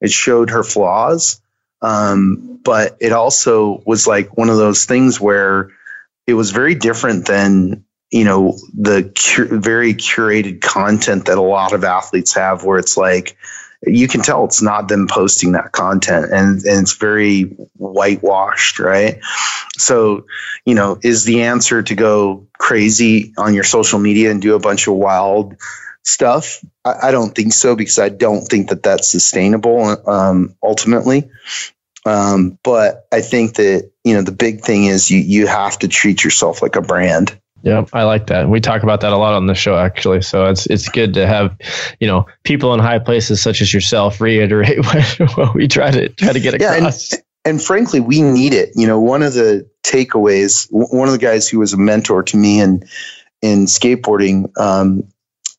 It showed her flaws. But it also was like one of those things where it was very different than, you know, the very curated content that a lot of athletes have, where it's like, you can tell it's not them posting that content, and it's very whitewashed, right? So, you know, is the answer to go crazy on your social media and do a bunch of wild stuff? I don't think so, because I don't think that that's sustainable ultimately. But I think that, you know, the big thing is you have to treat yourself like a brand. Yeah, I like that. We talk about that a lot on the show, actually. So it's good to have, you know, people in high places such as yourself reiterate what we try to get across. And frankly, we need it. You know, one of the takeaways, one of the guys who was a mentor to me in skateboarding,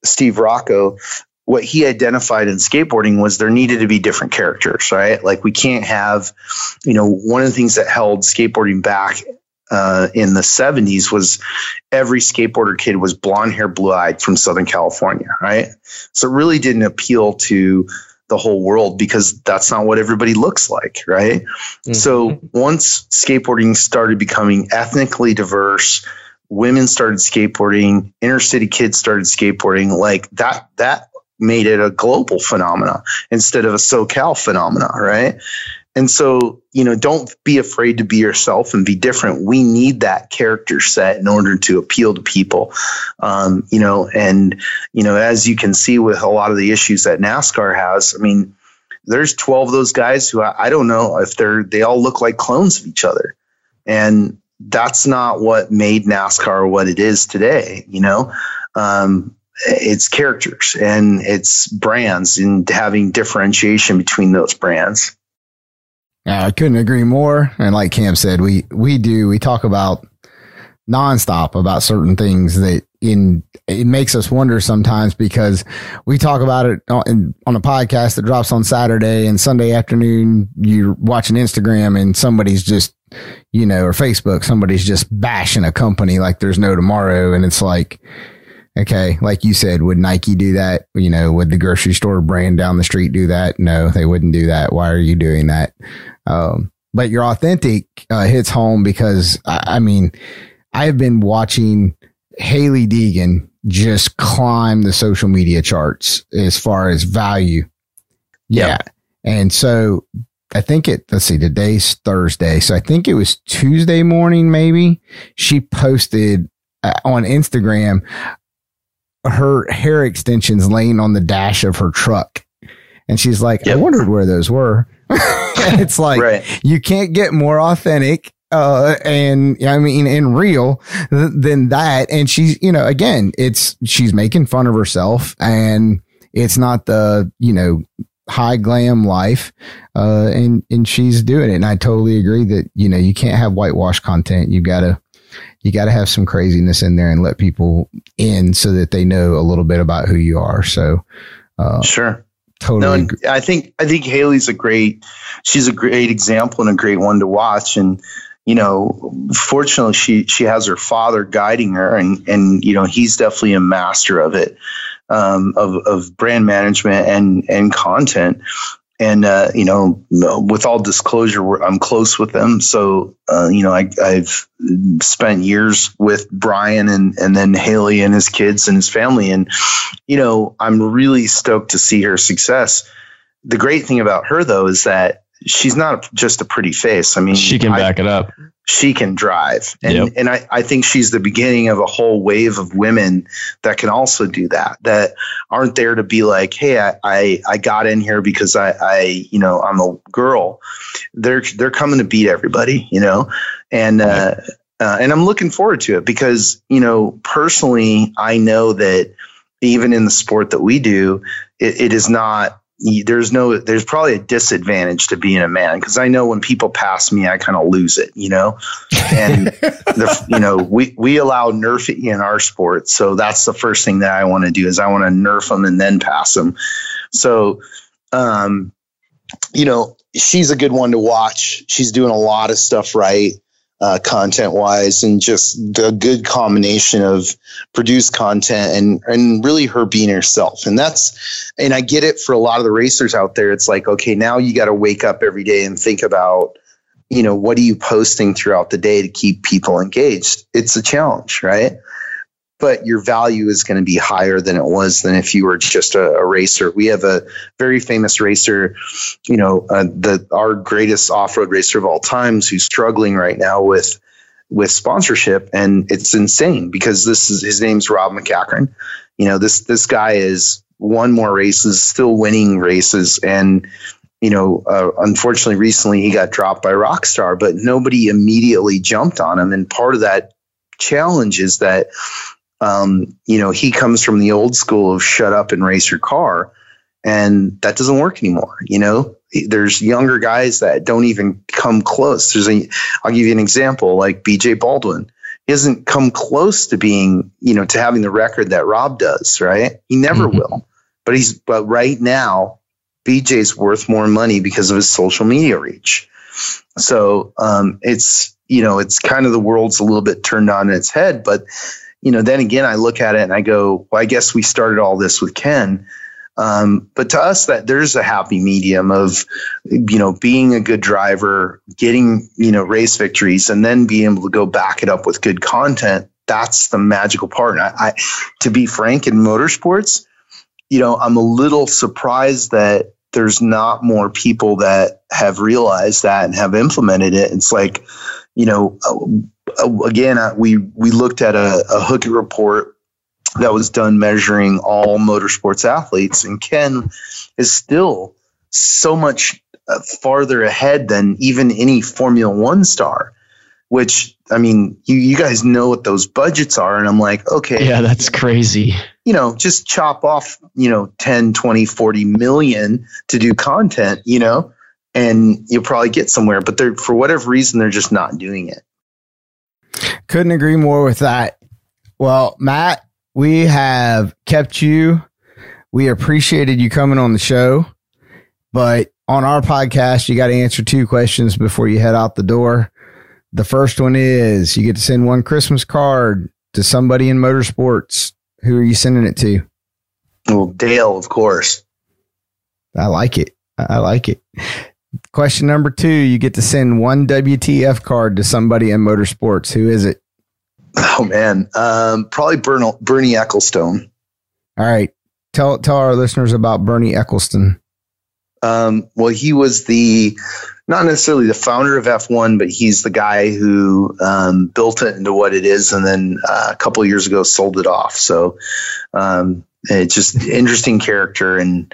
Steve Rocco, what he identified in skateboarding was there needed to be different characters, right? Like, we can't have, you know, one of the things that held skateboarding back in the 70s was every skateboarder kid was blonde hair, blue eyed from Southern California, right? So it really didn't appeal to the whole world, because that's not what everybody looks like, right? Mm-hmm. So once skateboarding started becoming ethnically diverse, women started skateboarding, inner city kids started skateboarding, like that made it a global phenomena instead of a SoCal phenomena, right? And so, you know, don't be afraid to be yourself and be different. We need that character set in order to appeal to people, you know, and, you know, as you can see with a lot of the issues that NASCAR has, I mean, there's 12 of those guys who I don't know if they all look like clones of each other. And that's not what made NASCAR what it is today, you know. It's characters and it's brands and having differentiation between those brands. I couldn't agree more. And like Cam said, we talk about nonstop about certain things that it makes us wonder sometimes, because we talk about it on a podcast that drops on Saturday, and Sunday afternoon you're watching Instagram and somebody's just, you know, or Facebook, somebody's just bashing a company like there's no tomorrow. And it's like, okay, like you said, would Nike do that? You know, would the grocery store brand down the street do that? No, they wouldn't do that. Why are you doing that? But your authentic hits home, because I mean, I've been watching Haley Deegan just climb the social media charts as far as value. Yeah. Yep. And so I think let's see, today's Thursday. So I think it was Tuesday morning, maybe, she posted on Instagram, her hair extensions laying on the dash of her truck. And she's like, yep, I wondered where those were. It's like, right, you can't get more authentic and I mean, and real than that. And she's, you know, again, she's making fun of herself, and it's not the, you know, high glam life. And she's doing it. And I totally agree that, you know, you can't have whitewash content. You got to have some craziness in there and let people in so that they know a little bit about who you are. So, sure. Totally. No, I think Haley's she's a great example and a great one to watch. And, you know, fortunately she has her father guiding her, and, you know, he's definitely a master of it, of brand management and content. And, you know, with all disclosure, I'm close with them. So, you know, I've spent years with Brian and then Haley and his kids and his family. And, you know, I'm really stoked to see her success. The great thing about her, though, is that she's not just a pretty face. I mean, she can back it up. She can drive. And yep, and I think she's the beginning of a whole wave of women that can also do that, that aren't there to be like, hey, I got in here because I you know, I'm a girl. They're coming to beat everybody, you know, and I'm looking forward to it, because, you know, personally, I know that even in the sport that we do, it is not. There's probably a disadvantage to being a man, because I know when people pass me, I kind of lose it, you know, and you know, we allow nerfing in our sport. So that's the first thing that I want to do, is I want to nerf them and then pass them. So, you know, she's a good one to watch. She's doing a lot of stuff right. content-wise, and just the good combination of produced content and really her being herself. And that's, and I get it for a lot of the racers out there. It's like, okay, now you got to wake up every day and think about, you know, what are you posting throughout the day to keep people engaged? It's a challenge, right? But your value is going to be higher than it was than if you were just a racer. We have a very famous racer, you know, our greatest off-road racer of all times, who's struggling right now with sponsorship. And it's insane because his name's Rob McCarron. You know, this guy has won more races, still winning races. And, you know, unfortunately, recently he got dropped by Rockstar, but nobody immediately jumped on him. And part of that challenge is that, you know, he comes from the old school of shut up and race your car. And that doesn't work anymore. You know, there's younger guys that don't even come close. I'll give you an example, like BJ Baldwin. He doesn't come close to being, you know, to having the record that Rob does, right? He never will. But right now, BJ's worth more money because of his social media reach. So it's, you know, it's kind of the world's a little bit turned on its head. But, you know, then again, I look at it and I go, well, I guess we started all this with Ken. But to us, that there's a happy medium of, you know, being a good driver, getting, you know, race victories, and then being able to go back it up with good content. That's the magical part. And I to be frank, in motorsports, you know, I'm a little surprised that there's not more people that have realized that and have implemented it. It's like, you know, again, we looked at a Hooked report that was done measuring all motorsports athletes, and Ken is still so much farther ahead than even any Formula One star, which, I mean, you guys know what those budgets are. And I'm like, okay. Yeah, that's crazy. You know, just chop off, you know, 10, 20, 40 million to do content, you know, and you'll probably get somewhere. But they're, for whatever reason, they're just not doing it. Couldn't agree more with that. Well, Matt, we have kept you. We appreciated you coming on the show. But on our podcast, you got to answer two questions before you head out the door. The first one is you get to send one Christmas card to somebody in motorsports. Who are you sending it to? Well, Dale, of course. I like it. I like it. Question number two, you get to send one WTF card to somebody in motorsports. Who is it? Oh, man. Probably Bernie Ecclestone. All right. Tell our listeners about Bernie Ecclestone. Well, he was not necessarily the founder of F1, but he's the guy who built it into what it is, and then a couple of years ago sold it off. So it's just an interesting character, and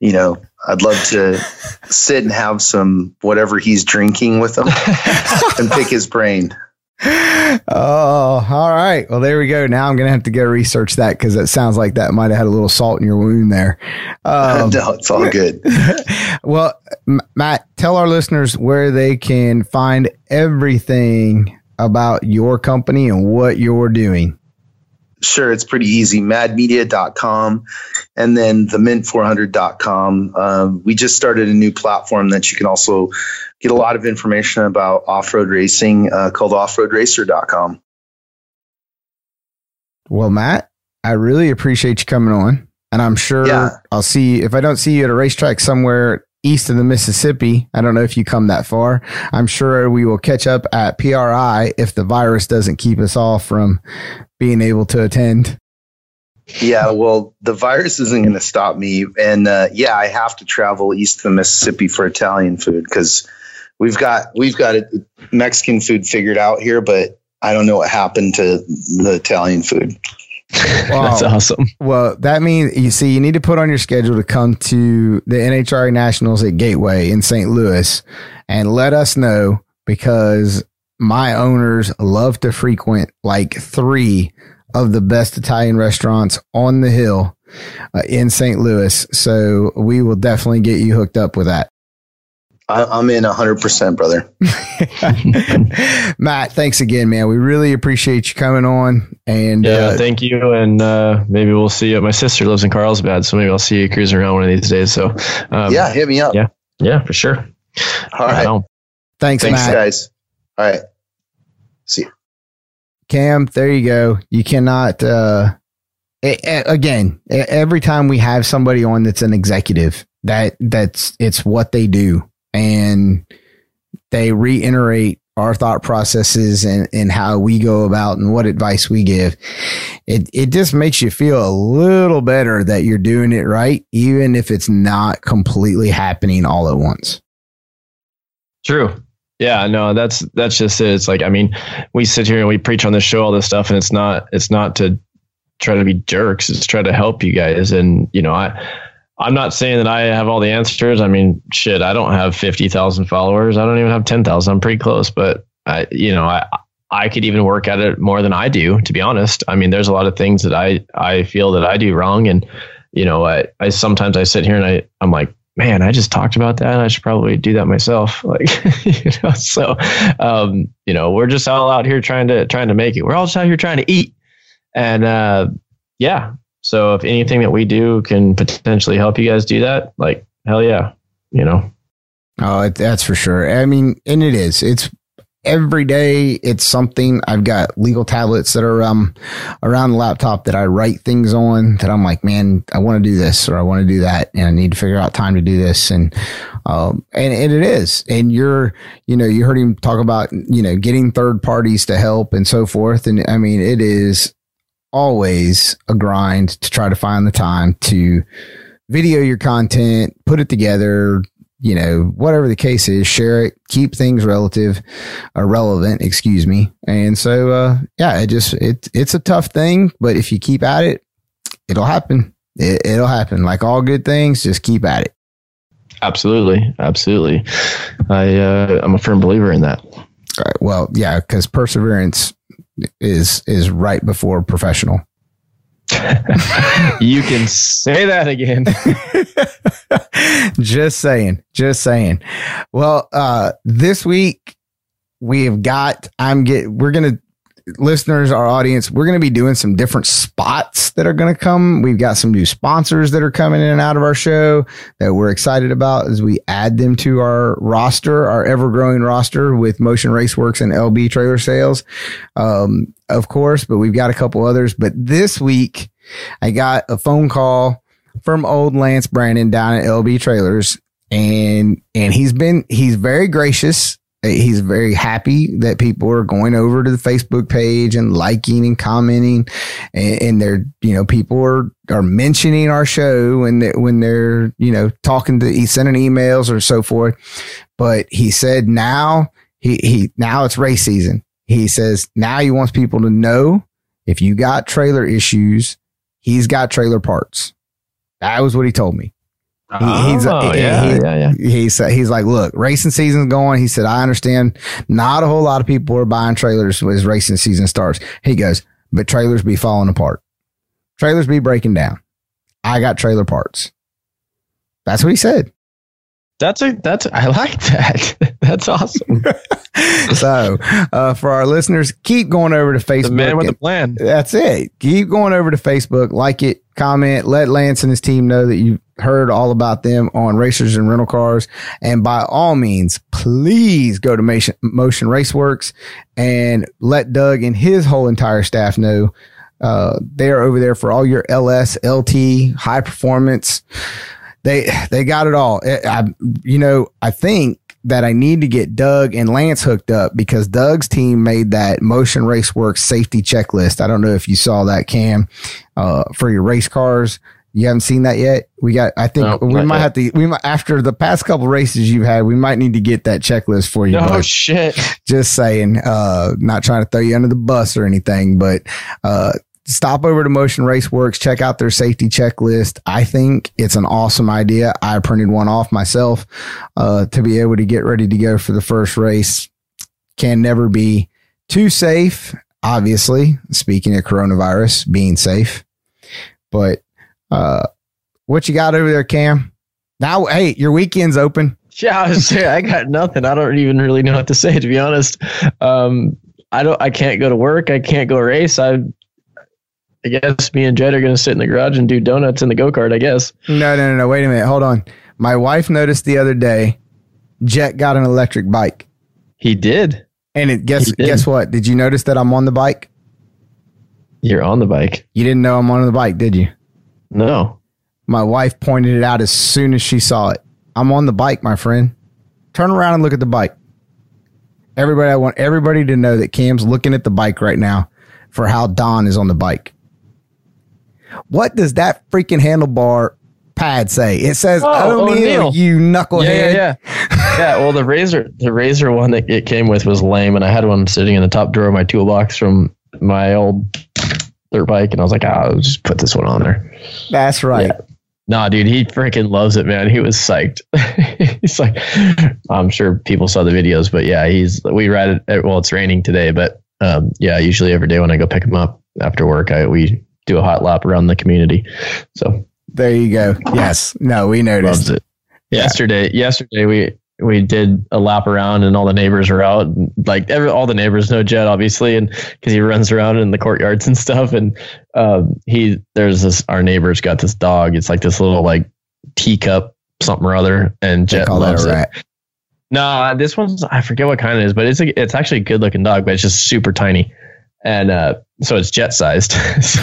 you know, I'd love to sit and have some whatever he's drinking with him and pick his brain. Oh, all right. Well, there we go. Now I'm going to have to go research that because it sounds like that might have had a little salt in your wound there. No, it's all good. Well, Matt, tell our listeners where they can find everything about your company and what you're doing. Sure, it's pretty easy. Madmedia.com and then the Mint400.com. We just started a new platform that you can also get a lot of information about off-road racing called offroadracer.com. Well, Matt, I really appreciate you coming on. And I'm sure I'll see you. If I don't see you at a racetrack somewhere east of the Mississippi, I don't know if you come that far. I'm sure we will catch up at PRI if the virus doesn't keep us all from being able to attend. Yeah, well, the virus isn't going to stop me. And I have to travel east of the Mississippi for Italian food because we've got Mexican food figured out here, but I don't know what happened to the Italian food. Wow. That's awesome. Well, that means you need to put on your schedule to come to the NHRA Nationals at Gateway in St. Louis and let us know, because my owners love to frequent like three of the best Italian restaurants on the hill in St. Louis. So we will definitely get you hooked up with that. I'm in 100%, brother. Matt, thanks again, man. We really appreciate you coming on. And thank you. And maybe we'll see you. My sister lives in Carlsbad, so maybe I'll see you cruising around one of these days. So hit me up. Yeah, for sure. All right. Thanks, Matt. Thanks, guys. All right. See you. Cam, there you go. You cannot, again, every time we have somebody on that's an executive, that's what they do. And they reiterate our thought processes and how we go about and what advice we give. It just makes you feel a little better that you're doing it right, even if it's not completely happening all at once. True. Yeah, no, that's just it. It's like, I mean, we sit here and we preach on the show all this stuff, and it's not to try to be jerks. It's try to help you guys. And, you know, I'm not saying that I have all the answers. I mean, shit, I don't have 50,000 followers. I don't even have 10,000. I'm pretty close, but I could even work at it more than I do, to be honest. I mean, there's a lot of things that I feel that I do wrong. And, you know, I sometimes I sit here and I'm like, man, I just talked about that. I should probably do that myself. Like, you know, so, you know, we're just all out here trying to make it. We're all just out here trying to eat. And, yeah. So if anything that we do can potentially help you guys do that, like, hell yeah, you know. Oh, that's for sure. I mean, and it is. It's every day. It's something. I've got legal tablets that are around the laptop that I write things on that I'm like, man, I want to do this or I want to do that, and I need to figure out time to do this. And it is. And you heard him talk about, you know, getting third parties to help and so forth. And I mean, it is always a grind to try to find the time to video your content, put it together, you know, whatever the case is, share it, keep things relevant, excuse me. And so, yeah, it's a tough thing, but if you keep at it, it'll happen. It'll happen. Like all good things, just keep at it. Absolutely. Absolutely. I'm a firm believer in that. All right. Well, yeah, because perseverance is right before professional. You can say that again. Just saying. Well, this week we have got, listeners, our audience, we're going to be doing some different spots that are going to come. We've got some new sponsors that are coming in and out of our show that we're excited about as we add them to our roster, our ever-growing roster with Motion RaceWorks and LB Trailer Sales, of course, but we've got a couple others. But this week, I got a phone call from old Lance Brandon down at LB Trailers, and he's very gracious. He's very happy that people are going over to the Facebook page and liking and commenting, and they're, you know, people are mentioning our show when they're, you know, talking to, he's sending emails or so forth. But he said now now it's race season. He says now he wants people to know if you got trailer issues, he's got trailer parts. That was what he told me. He's like, look, racing season's going. He said, I understand not a whole lot of people are buying trailers as racing season starts. He goes, but trailers be falling apart. Trailers be breaking down. I got trailer parts. That's what he said. I like that. That's awesome. So, for our listeners, keep going over to Facebook. The man with the plan. That's it. Keep going over to Facebook, like it, comment, let Lance and his team know that you heard all about them on Racers and Rental Cars. And by all means, please go to Motion RaceWorks and let Doug and his whole entire staff know they are over there for all your LS, LT, high performance. They got it all. I think that I need to get Doug and Lance hooked up because Doug's team made that Motion RaceWorks safety checklist. I don't know if you saw that, Cam, for your race cars. You haven't seen that yet? We might after the past couple races you've had, we might need to get that checklist for you. Oh, shit. Just saying, not trying to throw you under the bus or anything, but, stop over to Motion RaceWorks, check out their safety checklist. I think it's an awesome idea. I printed one off myself to be able to get ready to go for the first race. Can never be too safe, obviously, speaking of coronavirus, being safe. But what you got over there, Cam? Now, hey, your weekend's open. Yeah, I got nothing. I don't even really know what to say, to be honest. I can't go to work. I can't go race. I guess me and Jed are going to sit in the garage and do donuts in the go-kart, I guess. No. Wait a minute. Hold on. My wife noticed the other day, Jet got an electric bike. He did. And guess what? Did you notice that I'm on the bike? You're on the bike. You didn't know I'm on the bike, did you? No. My wife pointed it out as soon as she saw it. I'm on the bike, my friend. Turn around and look at the bike. Everybody, I want everybody to know that Cam's looking at the bike right now for how Don is on the bike. What does that freaking handlebar pad say? It says, O'Neill, you knucklehead. Yeah. Well, the Razor one that it came with was lame, and I had one sitting in the top drawer of my toolbox from my old dirt bike, and I was like, I'll just put this one on there. That's right. Yeah. Nah, dude, he freaking loves it, man. He was psyched. He's like, I'm sure people saw the videos, but yeah, we ride it. Well, it's raining today, but yeah, usually every day when I go pick him up after work, we do a hot lap around the community. So there you go. Yes. No, we noticed. Loves it. Yeah. Yesterday we did a lap around and all the neighbors are out, and like all the neighbors know Jed, obviously. And cause he runs around in the courtyards and stuff. And, our neighbor's got this dog. It's like this little like teacup, something or other. And Jed loves it. Nah, this one's, I forget what kind it is, but it's actually a good looking dog, but it's just super tiny. And, so it's jet sized. So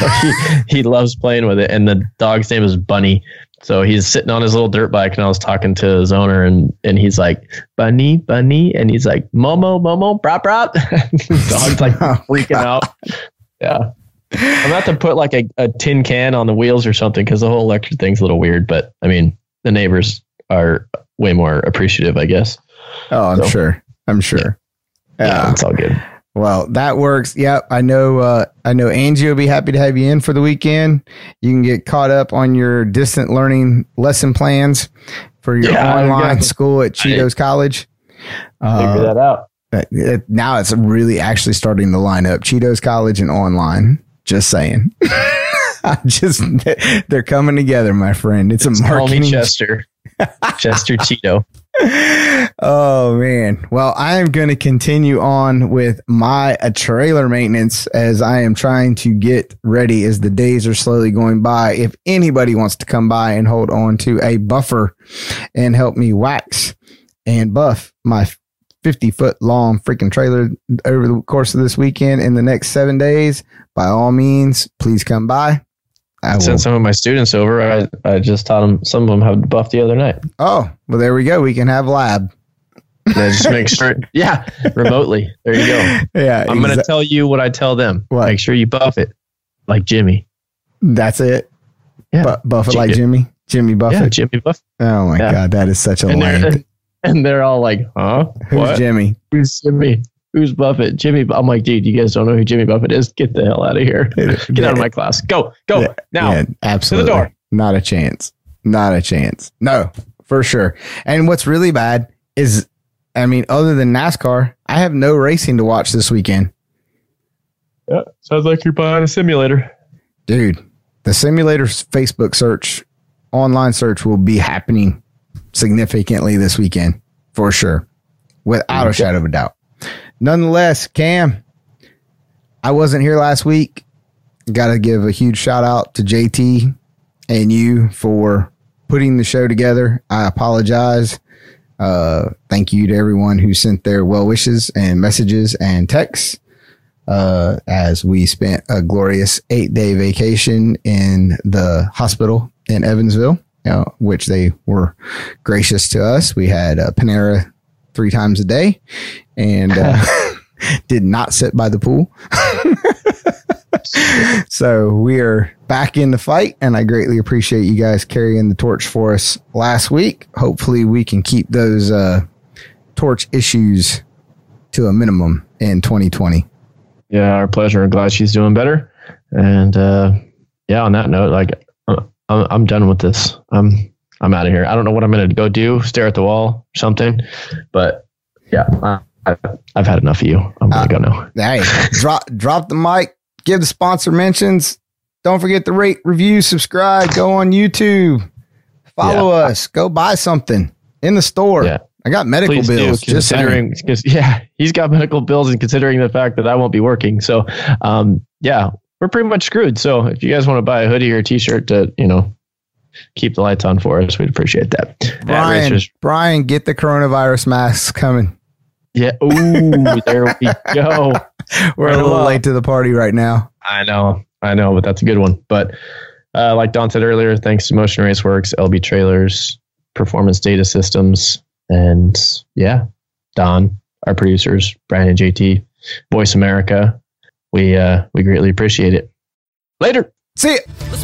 he loves playing with it. And the dog's name is Bunny. So he's sitting on his little dirt bike, and I was talking to his owner, and he's like, Bunny. And he's like, Momo, brap. The dog's like freaking out. Yeah. I'm about to put like a tin can on the wheels or something, because the whole electric thing's a little weird. But I mean, the neighbors are way more appreciative, I guess. Oh, I'm sure. Yeah, it's all good. Well, that works. Yeah, I know Angie will be happy to have you in for the weekend. You can get caught up on your distant learning lesson plans for your online school at Cheetos College. Figure that out. Now it's really actually starting to line up. Cheetos College and online. Just saying. They're coming together, my friend. It's a marketing. Call me Chester. Chester Cheeto. Oh man. Well, I am going to continue on with my trailer maintenance as I am trying to get ready as the days are slowly going by. If anybody wants to come by and hold on to a buffer and help me wax and buff my 50-foot long freaking trailer over the course of this weekend in the next 7 days, by all means, please come by. I sent some of my students over. I just taught them. Some of them have buffed the other night. Oh, well, there we go. We can have lab. Yeah, just make sure. Yeah, remotely. There you go. Yeah, I'm going to tell you what I tell them. What? Make sure you buff it like Jimmy. That's it. Yeah, buff it like Jimmy. Jimmy Buffett. Yeah, Jimmy Buffett. Oh my God, that is such a lame. And they're all like, huh? Who's what? Jimmy? Who's Jimmy? Who's Buffett? Jimmy. I'm like, dude, you guys don't know who Jimmy Buffett is. Get the hell out of here. Get out of my class. Go now. Yeah, absolutely. To the door. Not a chance. No, for sure. And what's really bad is, I mean, other than NASCAR, I have no racing to watch this weekend. Yeah. Sounds like you're behind a simulator. Dude, the simulator's Facebook search, online search will be happening significantly this weekend for sure. Without a shadow of a doubt. Nonetheless, Cam, I wasn't here last week. Got to give a huge shout out to JT and you for putting the show together. I apologize. Thank you to everyone who sent their well wishes and messages and texts as we spent a glorious 8-day vacation in the hospital in Evansville, which they were gracious to us. We had Panera 3 times a day and did not sit by the pool. So we are back in the fight, and I greatly appreciate you guys carrying the torch for us last week. Hopefully we can keep those torch issues to a minimum in 2020. Yeah, our pleasure. I'm glad she's doing better. And on that note, like I'm done with this. I'm out of here. I don't know what I'm going to go do, stare at the wall or something, but yeah, I've had enough of you. I'm going to go now. Hey, drop the mic, give the sponsor mentions. Don't forget to rate, review, subscribe, go on YouTube, follow us, go buy something in the store. Yeah. I got medical bills. Just considering, he's got medical bills, and considering the fact that I won't be working. So, we're pretty much screwed. So if you guys want to buy a hoodie or a t-shirt to, keep the lights on for us, we'd appreciate that. Brian, get the coronavirus masks coming. Yeah. Ooh, there we go. We're a little late to the party right now. I know, but that's a good one. But like Don said earlier, thanks to Motion RaceWorks, LB Trailers, Performance Data Systems, and yeah, Don, our producers, Brian and JT, Voice America. We greatly appreciate it. Later. See ya.